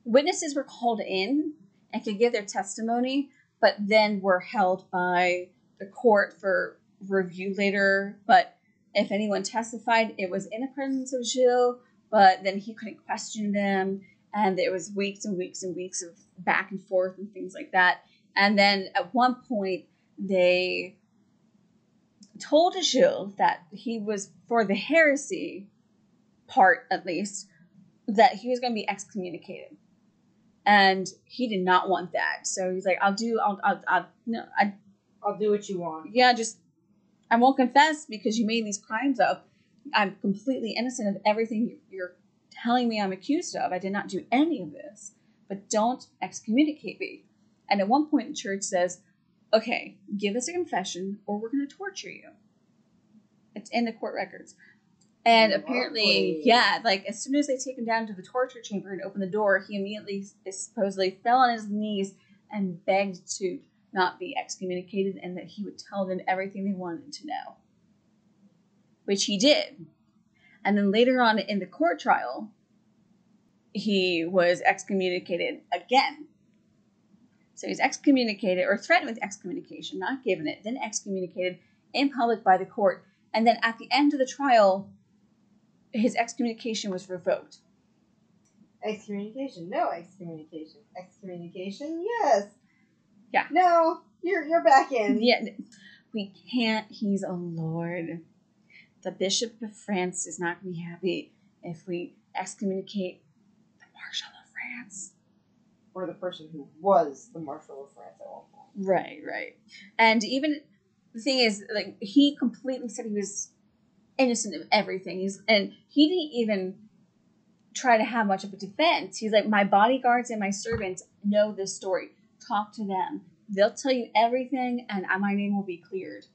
witnesses were called in and could give their testimony, but then were held by the court for review later. But if anyone testified, it was in the presence of Gilles, but then he couldn't question them. And it was weeks and weeks and weeks of back and forth and things like that. And then at one point, they told Gilles that he was, for the heresy part at least, that he was going to be excommunicated. And he did not want that. So he's like, I'll do, I'll, I'll, I'll, no, I, I'll do what you want. Yeah, just, I won't confess because you made these crimes up. I'm completely innocent of everything you're telling me I'm accused of. I did not do any of this, but don't excommunicate me. And at one point the church says, okay, give us a confession or we're going to torture you. It's in the court records. And oh, apparently, please. yeah, like as soon as they take him down to the torture chamber and open the door, he immediately supposedly fell on his knees and begged to not be excommunicated and that he would tell them everything they wanted to know, which he did. And then later on in the court trial, he was excommunicated again. So he's excommunicated or threatened with excommunication, not given it, then excommunicated in public by the court. And then at the end of the trial, his excommunication was revoked. Excommunication? No excommunication. Excommunication? Yes. Yeah. No, you're you're back in. Yeah. We can't. He's a lord. The Bishop of France is not going to be happy if we excommunicate the Marshal of France. Or the person who was the Marshal of France at one point. Right, right. And even the thing is, like, he completely said he was innocent of everything. He's, and he didn't even try to have much of a defense. He's like, my bodyguards and my servants know this story. Talk to them. They'll tell you everything, and my name will be cleared.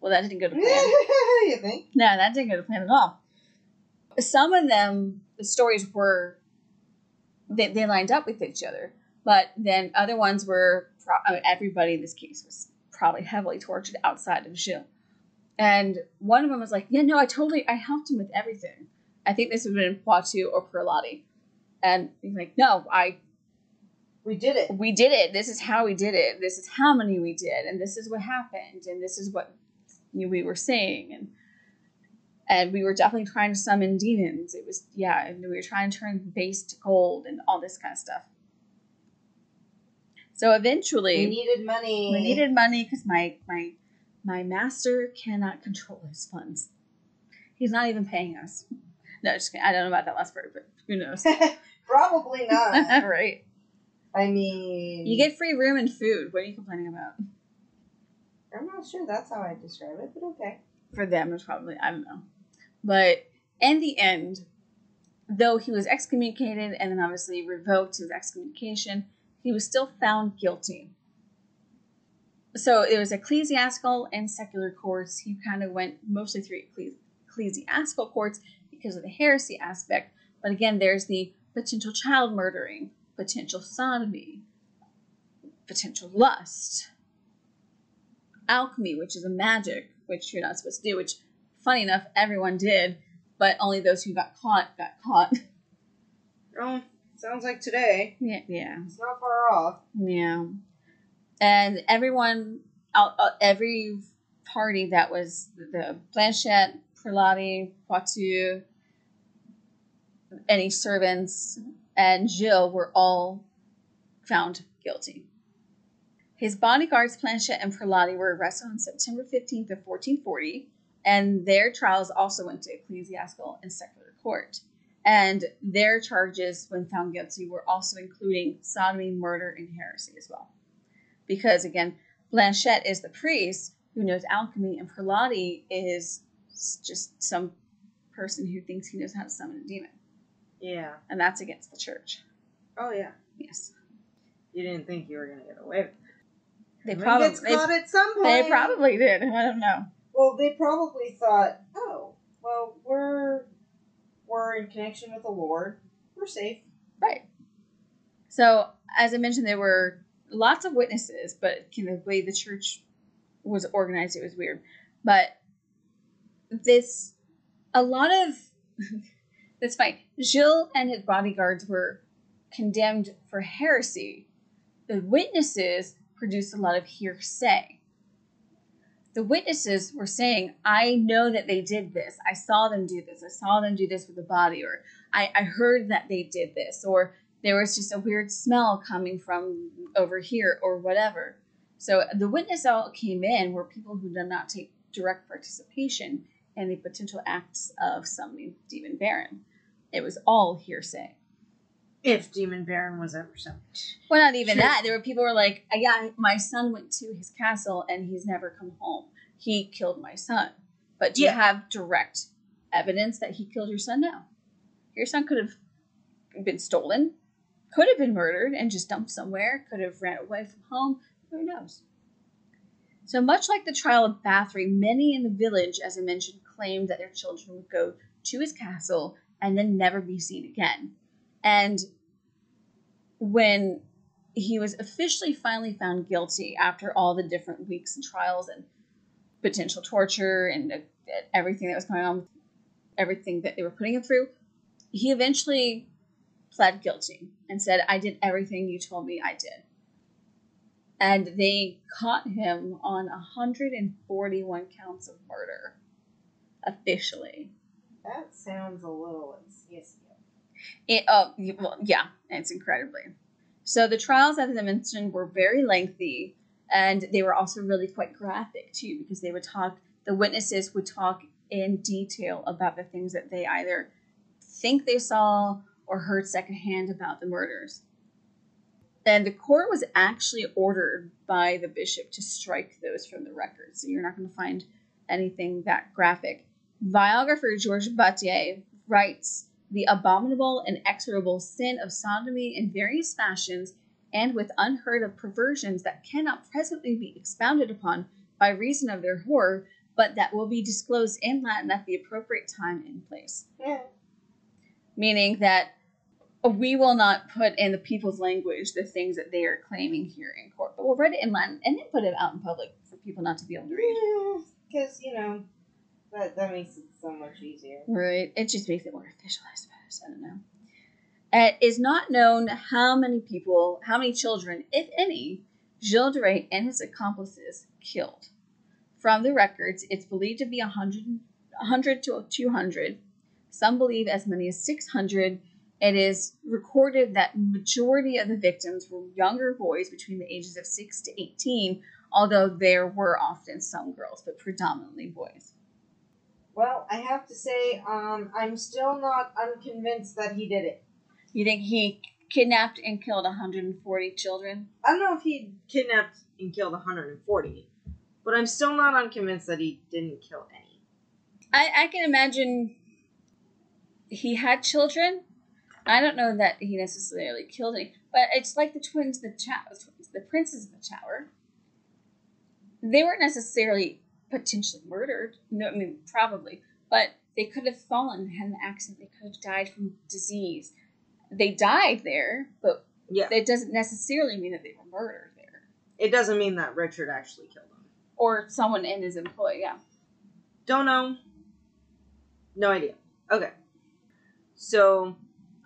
Well, that didn't go to plan. You think? No, that didn't go to plan at all. Some of them, the stories were, they, they lined up with each other. But then other ones were, pro- I mean, everybody in this case was probably heavily tortured outside of Gilles. And one of them was like, yeah, no, I totally, I helped him with everything. I think this would have been Poitou or Prelati. And he's like, no, I... We did it. We did it. This is how we did it. This is how many we did. And this is what happened. And this is what we were saying. And and we were definitely trying to summon demons. It was, yeah, and we were trying to turn base to gold and all this kind of stuff. So eventually... We needed money. We needed money because my, my, my master cannot control his funds. He's not even paying us. No, just kidding. I don't know about that last part, but who knows? Probably not. Right. I mean... You get free room and food. What are you complaining about? I'm not sure that's how I describe it, but okay. For them, it's probably... I don't know. But in the end, though he was excommunicated and then obviously revoked his excommunication, he was still found guilty. So it was ecclesiastical and secular courts. He kind of went mostly through ecclesi- ecclesiastical courts because of the heresy aspect. But again, there's the potential child murdering, potential sodomy, potential lust, alchemy, which is a magic, which you're not supposed to do, which, funny enough, everyone did, but only those who got caught got caught. Oh, sounds like today. Yeah. yeah. It's not far off. Yeah. And everyone, every party that was the Blanchet, Prelati, Poitou, any servants, and Gilles were all found guilty. His bodyguards, Blanchet and Prelati, were arrested on September fifteenth of fourteen forty, and their trials also went to ecclesiastical and secular court. And their charges, when found guilty, were also including sodomy, murder, and heresy as well. Because, again, Blanchet is the priest who knows alchemy, and Prelati is just some person who thinks he knows how to summon a demon. Yeah. And that's against the church. Oh, yeah. Yes. You didn't think you were going to get away with it. They probably gets caught they, at some point. They probably did. I don't know. Well, they probably thought, oh, well, we're we're in connection with the Lord. We're safe. Right. So, as I mentioned, there were lots of witnesses, but you know, the way the church was organized, it was weird. But this, a lot of... That's fine. Gilles and his bodyguards were condemned for heresy. The witnesses produced a lot of hearsay. The witnesses were saying, I know that they did this. I saw them do this. I saw them do this with the body. Or I, I heard that they did this. Or there was just a weird smell coming from over here or whatever. So the witness all came in were people who did not take direct participation and the potential acts of summoning Demon Baron. It was all hearsay. If Demon Baron was ever summoned. Well, not even sure. that. There were people who were like, yeah, my son went to his castle and he's never come home. He killed my son. But do yeah. you have direct evidence that he killed your son? No. Your son could have been stolen, could have been murdered and just dumped somewhere, could have ran away from home. Who knows? So much like the trial of Bathory, many in the village, as I mentioned, claimed that their children would go to his castle and then never be seen again. And when he was officially finally found guilty after all the different weeks and trials and potential torture and uh, everything that was going on, everything that they were putting him through, he eventually pled guilty and said, I did everything you told me I did. And they caught him on one hundred forty-one counts of murder, officially. That sounds a little excessive. It, oh, well, yeah, it's incredibly. So the trials, as I mentioned, were very lengthy, and they were also really quite graphic, too, because they would talk, the witnesses would talk in detail about the things that they either think they saw or heard secondhand about the murders. And the court was actually ordered by the bishop to strike those from the record. So you're not going to find anything that graphic. Biographer Georges Battier writes, the abominable and execrable sin of sodomy in various fashions and with unheard of perversions that cannot presently be expounded upon by reason of their horror, but that will be disclosed in Latin at the appropriate time and place. Yeah. Meaning that we will not put in the people's language the things that they are claiming here in court, but we'll read it in Latin and then put it out in public for people not to be able to read. Because, yeah, you know, that, that makes it so much easier. Right. It just makes it more official, I suppose. I don't know. It is not known how many people, how many children, if any, Gilles de Rais and his accomplices killed. From the records, it's believed to be one hundred to two hundred. Some believe as many as six hundred. It is recorded that the majority of the victims were younger boys between the ages of six to eighteen, although there were often some girls, but predominantly boys. Well, I have to say, um, I'm still not unconvinced that he did it. You think he kidnapped and killed one hundred forty children? I don't know if he kidnapped and killed one hundred forty, but I'm still not unconvinced that he didn't kill any. I, I can imagine he had children. I don't know that he necessarily killed any, but it's like the twins, the, cha- the princes of the tower. They weren't necessarily potentially murdered. No, I mean, probably, but they could have fallen, had an accident. They could have died from disease. They died there, but yeah. That doesn't necessarily mean that they were murdered there. It doesn't mean that Richard actually killed them. Or someone in his employ, yeah. Don't know. No idea. Okay. So,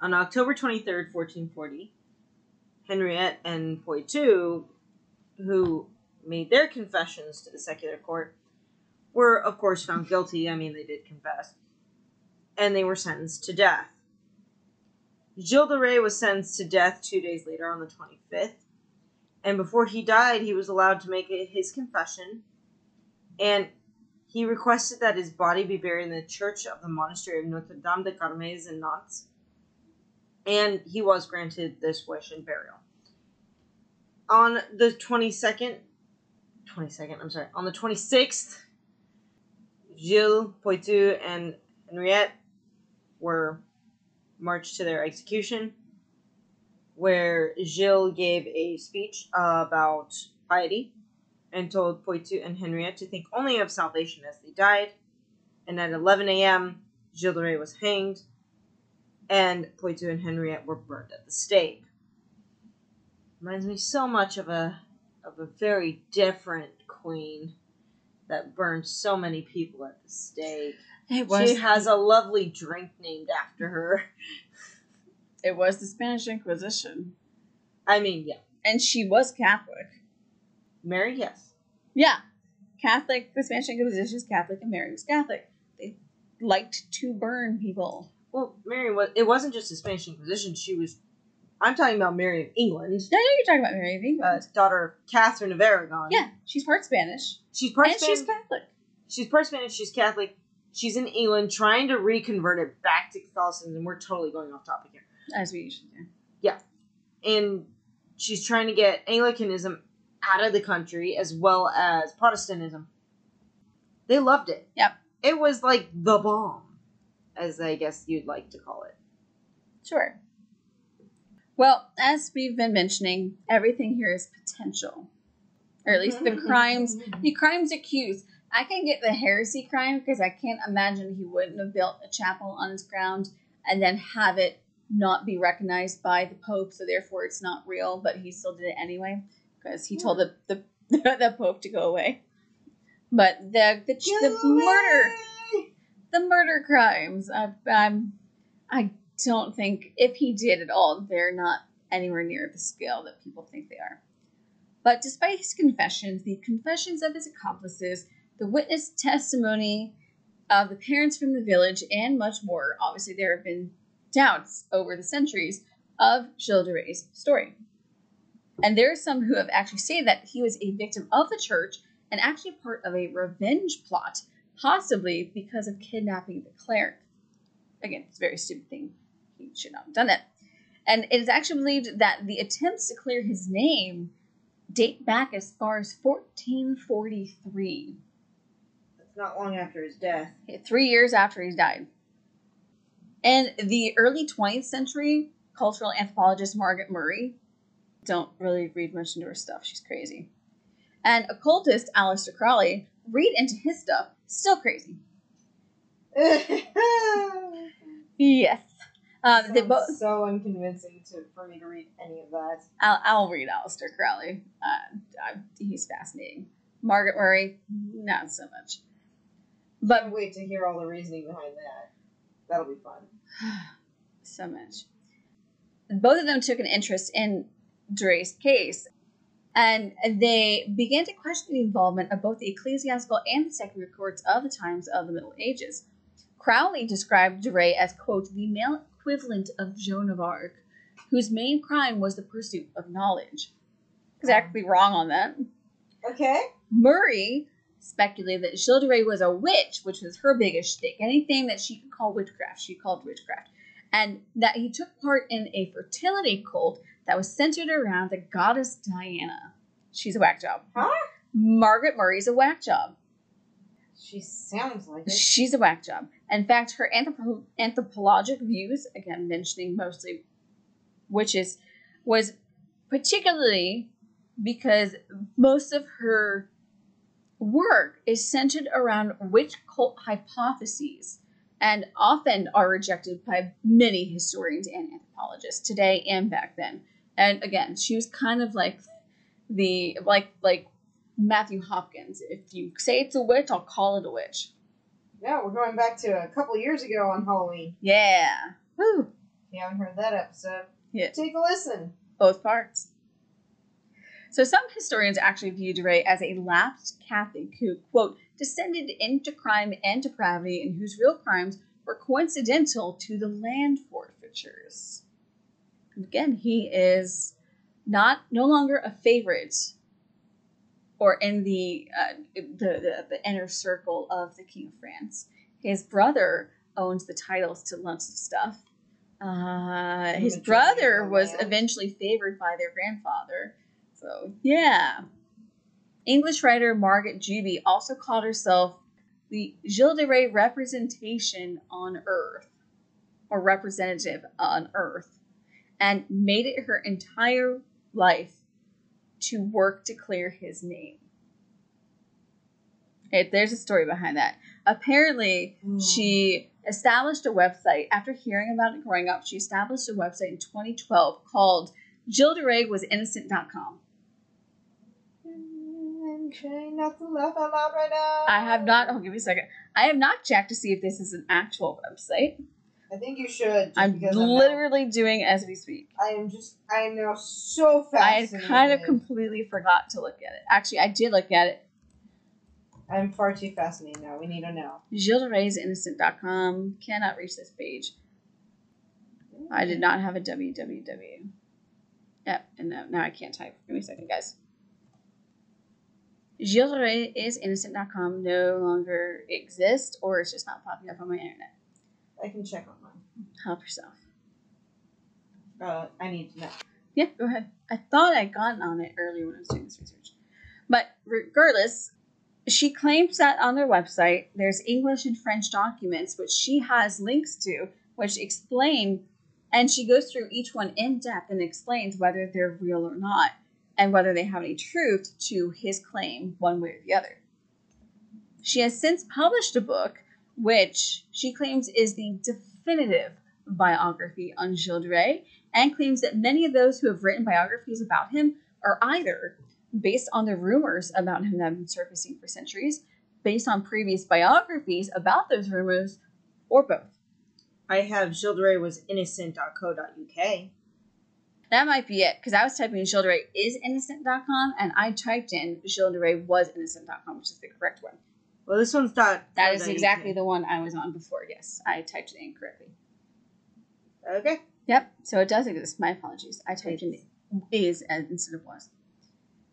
on October twenty-third, fourteen forty, Henriette and Poitou, who made their confessions to the secular court, were, of course, found guilty. I mean, they did confess. And they were sentenced to death. Gilles de Rais was sentenced to death two days later on the twenty-fifth. And before he died, he was allowed to make his confession. And he requested that his body be buried in the church of the monastery of Notre Dame de Reims in Nantes. And he was granted this wish and burial. On the twenty-second, twenty-second, I'm sorry, on the twenty-sixth, Gilles, Poitou, and Henriette were marched to their execution, where Gilles gave a speech about piety and told Poitou and Henriette to think only of salvation as they died. And at eleven a.m., Gilles de Rais was hanged, and Poitou and Henriette were burned at the stake. Reminds me so much of a of a very different queen that burned so many people at the stake. It was. She has a lovely drink named after her. It was the Spanish Inquisition. I mean, yeah. And she was Catholic. Mary, yes. Yeah. Catholic, the Spanish Inquisition was Catholic, and Mary was Catholic. They liked to burn people. Well, Mary was, it wasn't just the Spanish Inquisition. She was, I'm talking about Mary of England. No, no, you're talking about Mary of England. Uh, daughter of Catherine of Aragon. Yeah, she's part Spanish. She's part and Spanish. And she's Catholic. She's part Spanish, she's Catholic. She's in England trying to reconvert it back to Catholicism, and we're totally going off topic here. As we usually do. Yeah. And she's trying to get Anglicanism out of the country as well as Protestantism. They loved it. Yep. It was like the bomb, as I guess you'd like to call it. Sure. Well, as we've been mentioning, everything here is potential. Or at least the crimes, the crimes accused. I can get the heresy crime because I can't imagine he wouldn't have built a chapel on his ground and then have it not be recognized by the Pope, so therefore it's not real, but he still did it anyway because he yeah. told the, the the Pope to go away. But the the, the murder, the murder crimes, I, I'm, I don't think, if he did at all, they're not anywhere near the scale that people think they are. But despite his confessions, the confessions of his accomplices, the witness testimony of the parents from the village, and much more. Obviously, there have been doubts over the centuries of Gilles de Rais's story. And there are some who have actually said that he was a victim of the church and actually part of a revenge plot, possibly because of kidnapping the cleric. Again, it's a very stupid thing. He should not have done that. And it is actually believed that the attempts to clear his name date back as far as fourteen forty-three. Not long after his death. Three years after he died. And the early twentieth century cultural anthropologist Margaret Murray, don't really read much into her stuff, she's crazy. And occultist Aleister Crowley, read into his stuff, still crazy. Yes. Um, they bo- so unconvincing to, for me to read any of that. I'll, I'll read Aleister Crowley. Uh, I, he's fascinating. Margaret Murray, not so much. But can't wait to hear all the reasoning behind that. That'll be fun. So much. both of them took an interest in de Rais's case, and they began to question the involvement of both the ecclesiastical and the secular courts of the times of the Middle Ages. Crowley described de Rais as, quote, the male equivalent of Joan of Arc, whose main crime was the pursuit of knowledge. Exactly wrong on that. Okay. Murray speculated that Gilles de Rais was a witch, which was her biggest shtick. Anything that she could call witchcraft, she called witchcraft. And that he took part in a fertility cult that was centered around the goddess Diana. She's a whack job. Huh? Margaret Murray's a whack job. She sounds like it. She's a whack job. In fact, her anthropo- anthropologic views, again mentioning mostly witches, was particularly because most of her work is centered around witch cult hypotheses and often are rejected by many historians and anthropologists today and back then. And again, she was kind of like the like like Matthew Hopkins. If you say it's a witch, I'll call it a witch. Yeah, we're going back to a couple of years ago on Halloween. Yeah. Woo. If you haven't heard that episode, yeah, take a listen. Both parts. So some historians actually view de Rais as a lapsed Catholic who, quote, descended into crime and depravity, and whose real crimes were coincidental to the land forfeitures. And again, he is not no longer a favorite, or in the, uh, the the the inner circle of the King of France. His brother owns the titles to lots of stuff. Uh, his brother was eventually favored by their grandfather. So yeah. English writer Margaret Juby also called herself the Gilles de Rais representation on earth, or representative on earth, and made it her entire life to work to clear his name. It, there's a story behind that. Apparently, mm. she established a website. After hearing about it growing up, she established a website in twenty twelve called Gilles de Rais was innocent dot com. I'm trying not to laugh out loud right now. I have not. Oh, give me a second. I have not checked to see if this is an actual website. I think you should. I'm literally I'm not, doing as we speak. I am just. I am now so fascinated. I had kind of completely forgot to look at it. Actually, I did look at it. I'm far too fascinated now. We need to know. Gilles de Rais innocent dot com. Cannot reach this page. Mm. I did not have a www. Yep, and now, now I can't type. Give me a second, guys. Gilles de Rais is innocent dot com no longer exists, or it's just not popping up on my internet. I can check online. Help yourself. Uh, I need to know. Yeah, go ahead. I thought I'd gotten on it earlier when I was doing this research. But regardless, she claims that on their website, there's English and French documents, which she has links to, which explain. And she goes through each one in depth and explains whether they're real or not and whether they have any truth to his claim one way or the other. She has since published a book which she claims is the definitive biography on Gilles de Rais, and claims that many of those who have written biographies about him are either based on the rumors about him that have been surfacing for centuries, based on previous biographies about those rumors, or both. I have Gilles de Rais was innocent dot co dot U K. That might be it, because I was typing Gilles de Rais is innocent dot com, and I typed in Gilles de Rais was innocent dot com, which is the correct one. Well, this one's dot. That is exactly the one I was on before. Yes, I typed it incorrectly. Okay. Yep. So it does exist. My apologies. I typed in is instead of was.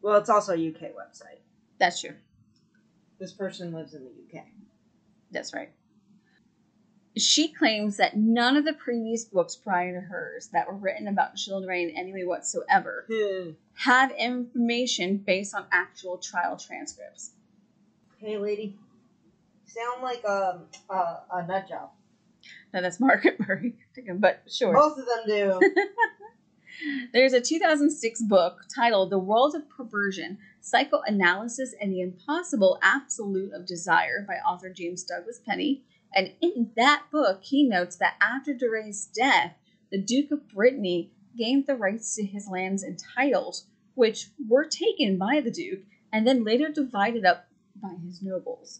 Well, it's also a U K website. That's true. This person lives in the U K. That's right. She claims that none of the previous books prior to hers that were written about Gilles de Rais in any way whatsoever mm. have information based on actual trial transcripts. Hey, lady. Sound like a, a, a nut job. No, that's Margaret Murray, but sure. Both of them do. There's a two thousand six book titled The World of Perversion, Psychoanalysis and the Impossible Absolute of Desire by author James Douglas Penny. And in that book, he notes that after de Rais's death, the Duke of Brittany gained the rights to his lands and titles, which were taken by the Duke and then later divided up by his nobles.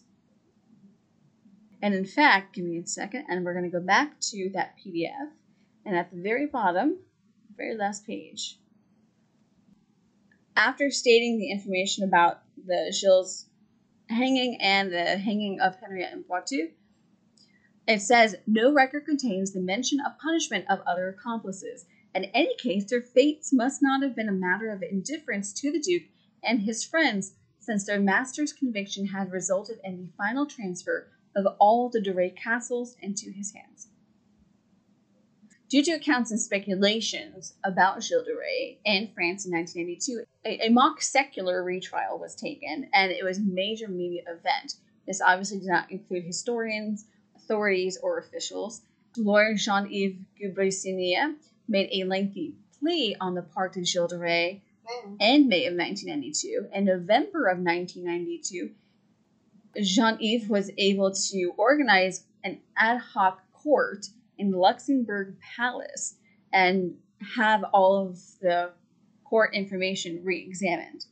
And in fact, give me a second, and we're going to go back to that P D F. And at the very bottom, very last page. After stating the information about the Gilles hanging and the hanging of Henriette and Poitou, it says, no record contains the mention of punishment of other accomplices. In any case, their fates must not have been a matter of indifference to the Duke and his friends, since their master's conviction had resulted in the final transfer of all the de Rais castles into his hands. Due to accounts and speculations about Gilles de Rais and France in nineteen eighty-two, a, a mock secular retrial was taken, and it was a major media event. This obviously did not include historians, authorities, or officials. Lawyer Jean-Yves Gubesinier made a lengthy plea on the part of Gilles de Rais mm. in May of nineteen ninety-two. In November of nineteen ninety-two, Jean-Yves was able to organize an ad hoc court in the Luxembourg Palace and have all of the court information re-examined.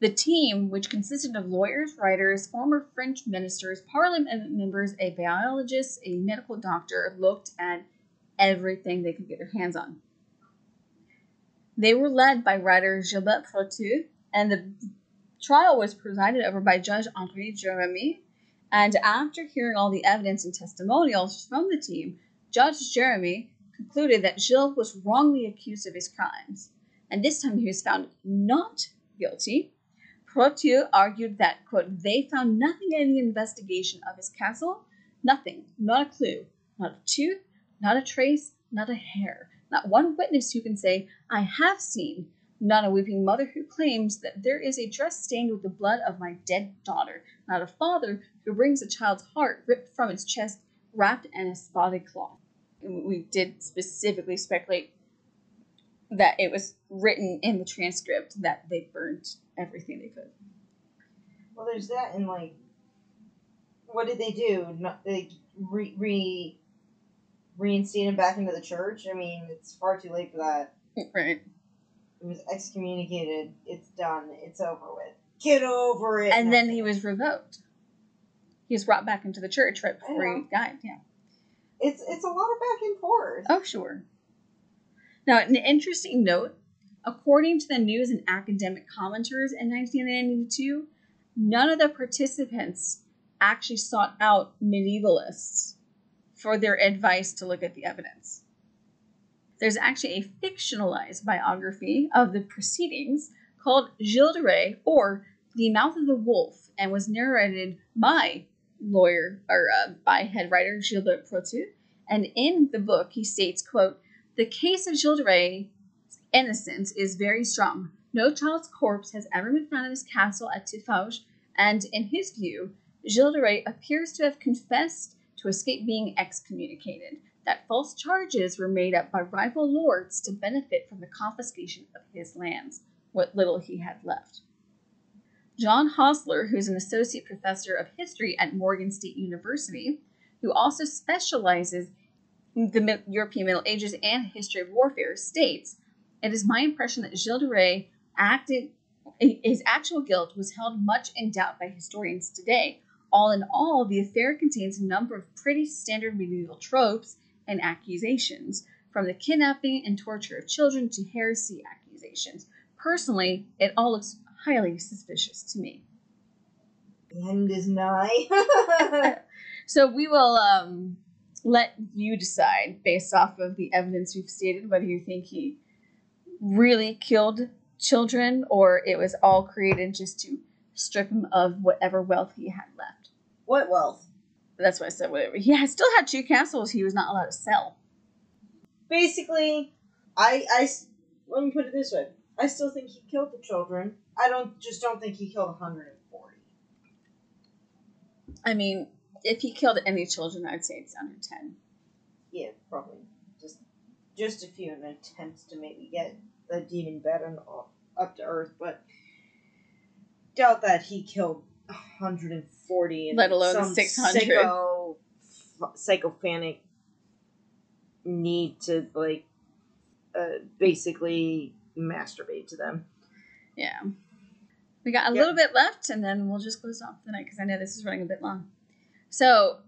The team, which consisted of lawyers, writers, former French ministers, parliament members, a biologist, a medical doctor, looked at everything they could get their hands on. They were led by writer Gilbert Protu, and the trial was presided over by Judge Henri Jeremy. And after hearing all the evidence and testimonials from the team, Judge Jeremy concluded that Gilles was wrongly accused of his crimes, and this time he was found not guilty. Protu argued that, quote, they found nothing in the investigation of his castle, nothing, not a clue, not a tooth, not a trace, not a hair, not one witness who can say, I have seen, not a weeping mother who claims that there is a dress stained with the blood of my dead daughter, not a father who brings a child's heart ripped from its chest, wrapped in a spotted cloth. We did specifically speculate that it was written in the transcript that they burned everything they could. Well, there's that, and like, what did they do? Not, like, re, re reinstate him back into the church? I mean, it's far too late for that. Right. It was excommunicated. It's done. It's over with. Get over it. And then he was revoked. He was brought back into the church right before he died. Yeah. It's it's a lot of back and forth. Oh, sure. Now, an interesting note, according to the news and academic commenters in nineteen ninety-two, none of the participants actually sought out medievalists for their advice to look at the evidence. There's actually a fictionalized biography of the proceedings called Gilles de Rais, or The Mouth of the Wolf, and was narrated by lawyer or uh, by head writer Gilbert Protu. And in the book, he states, quote, the case of Gilles de Rais' innocence is very strong. No child's corpse has ever been found in his castle at Tiffauges, and in his view, Gilles de Rais appears to have confessed to escape being excommunicated, that false charges were made up by rival lords to benefit from the confiscation of his lands, what little he had left. John Hostler, who is an associate professor of history at Morgan State University, who also specializes in the European Middle Ages and history of warfare, states, it is my impression that Gilles de Rais acted, his actual guilt was held much in doubt by historians today. All in all, the affair contains a number of pretty standard medieval tropes and accusations, from the kidnapping and torture of children to heresy accusations. Personally, it all looks highly suspicious to me. The end is nigh. So we will um, let you decide, based off of the evidence we've stated, whether you think he really killed children or it was all created just to strip him of whatever wealth he had left. What wealth? That's why I said whatever. He had, still had two castles he was not allowed to sell. Basically, I, I, let me put it this way. I still think he killed the children. I don't just don't think he killed one hundred forty. I mean, if he killed any children, I'd say it's under ten. Yeah, probably. Just just a few in attempts to maybe get the demon better up to earth, but doubt that he killed one hundred forty, and let alone some six hundred. Psycho, psychophanic need to like uh, basically masturbate to them. Yeah, we got a yeah. little bit left, and then we'll just close off the night because I know this is running a bit long. So,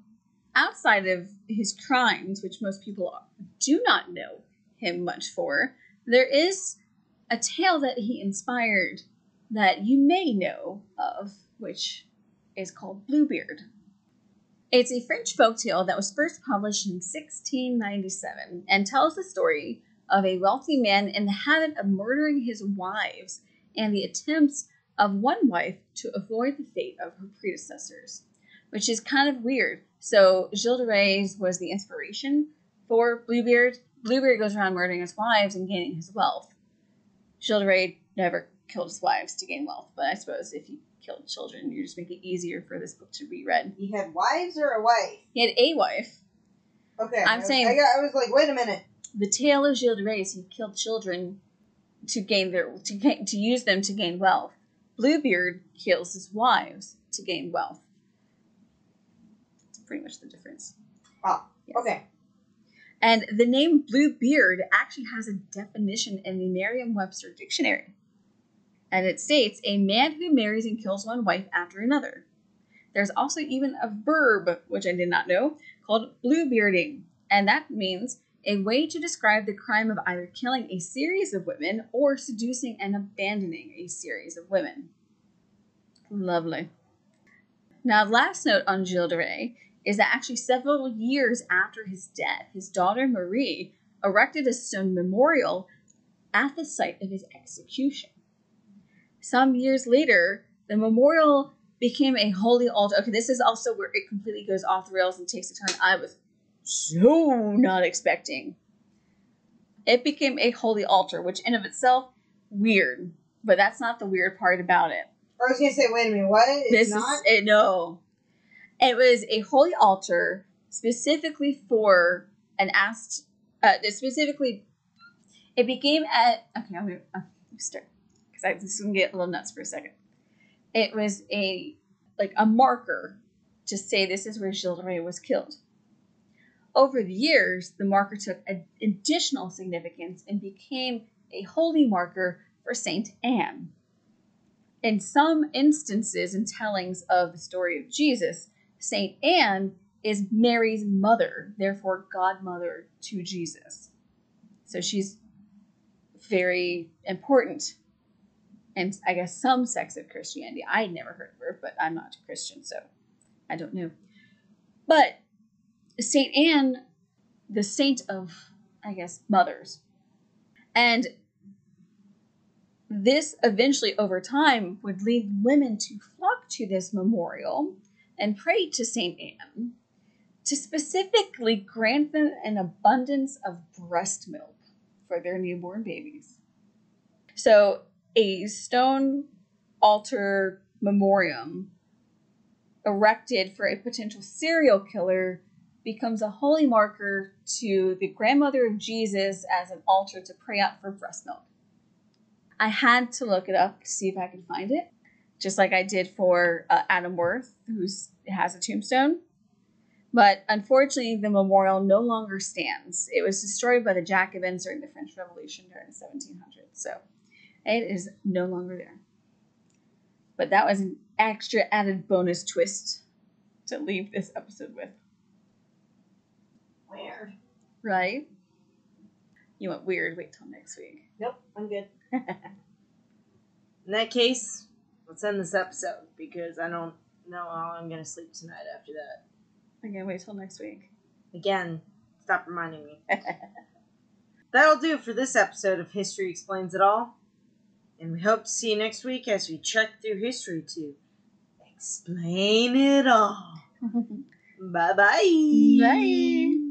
outside of his crimes, which most people do not know, him much for. There is a tale that he inspired that you may know of, which is called Bluebeard. It's a French folktale that was first published in sixteen ninety-seven and tells the story of a wealthy man in the habit of murdering his wives and the attempts of one wife to avoid the fate of her predecessors, which is kind of weird. So Gilles de Rais was the inspiration for Bluebeard. Bluebeard goes around murdering his wives and gaining his wealth. Gilles de Rais never killed his wives to gain wealth, but I suppose if you killed children, you just make it easier for this book to be read. He had wives or a wife? He had a wife. Okay. I'm I was, saying... I, got, I was like, wait a minute. The tale of Gilles de Rais, he killed children to gain their... to to use them to gain wealth. Bluebeard kills his wives to gain wealth. That's pretty much the difference. Ah, yes. Okay. And the name Bluebeard actually has a definition in the Merriam-Webster dictionary. And it states, a man who marries and kills one wife after another. There's also even a verb, which I did not know, called bluebearding. And that means a way to describe the crime of either killing a series of women or seducing and abandoning a series of women. Lovely. Now, last note on Gilles de Rais is that actually several years after his death, his daughter Marie erected a stone memorial at the site of his execution. Some years later, the memorial became a holy altar. Okay, this is also where it completely goes off the rails and takes a turn I was so not expecting. It became a holy altar, which in of itself, weird. But that's not the weird part about it. I was going to say, wait a minute, what? It's this not? Is, it, no. It was a holy altar specifically for an asked, uh, specifically, it became at, okay, I'm going to start. I was going to get a little nuts for a second. It was a like a marker to say this is where Gilles de Rais was killed. Over the years, the marker took an additional significance and became a holy marker for Saint Anne. In some instances and tellings of the story of Jesus, Saint Anne is Mary's mother, therefore godmother to Jesus. So she's very important. And I guess some sects of Christianity. I had never heard of her, but I'm not a Christian, so I don't know. But Saint Anne, the saint of, I guess, mothers. And this eventually, over time, would lead women to flock to this memorial and pray to Saint Anne to specifically grant them an abundance of breast milk for their newborn babies. So a stone altar memoriam erected for a potential serial killer becomes a holy marker to the grandmother of Jesus as an altar to pray out for breast milk. I had to look it up to see if I could find it, just like I did for uh, Adam Worth, who has a tombstone. But unfortunately, the memorial no longer stands. It was destroyed by the Jacobins during the French Revolution during the seventeen hundreds, so it is no longer there. But that was an extra added bonus twist to leave this episode with. Weird. Right? You want weird? Wait till next week. Nope, I'm good. In that case, let's end this episode because I don't know how I'm going to sleep tonight after that. I'm going to wait till next week. Again, stop reminding me. That'll do for this episode of History Explains It All. And we hope to see you next week as we check through history to explain it all. Bye-bye. Bye.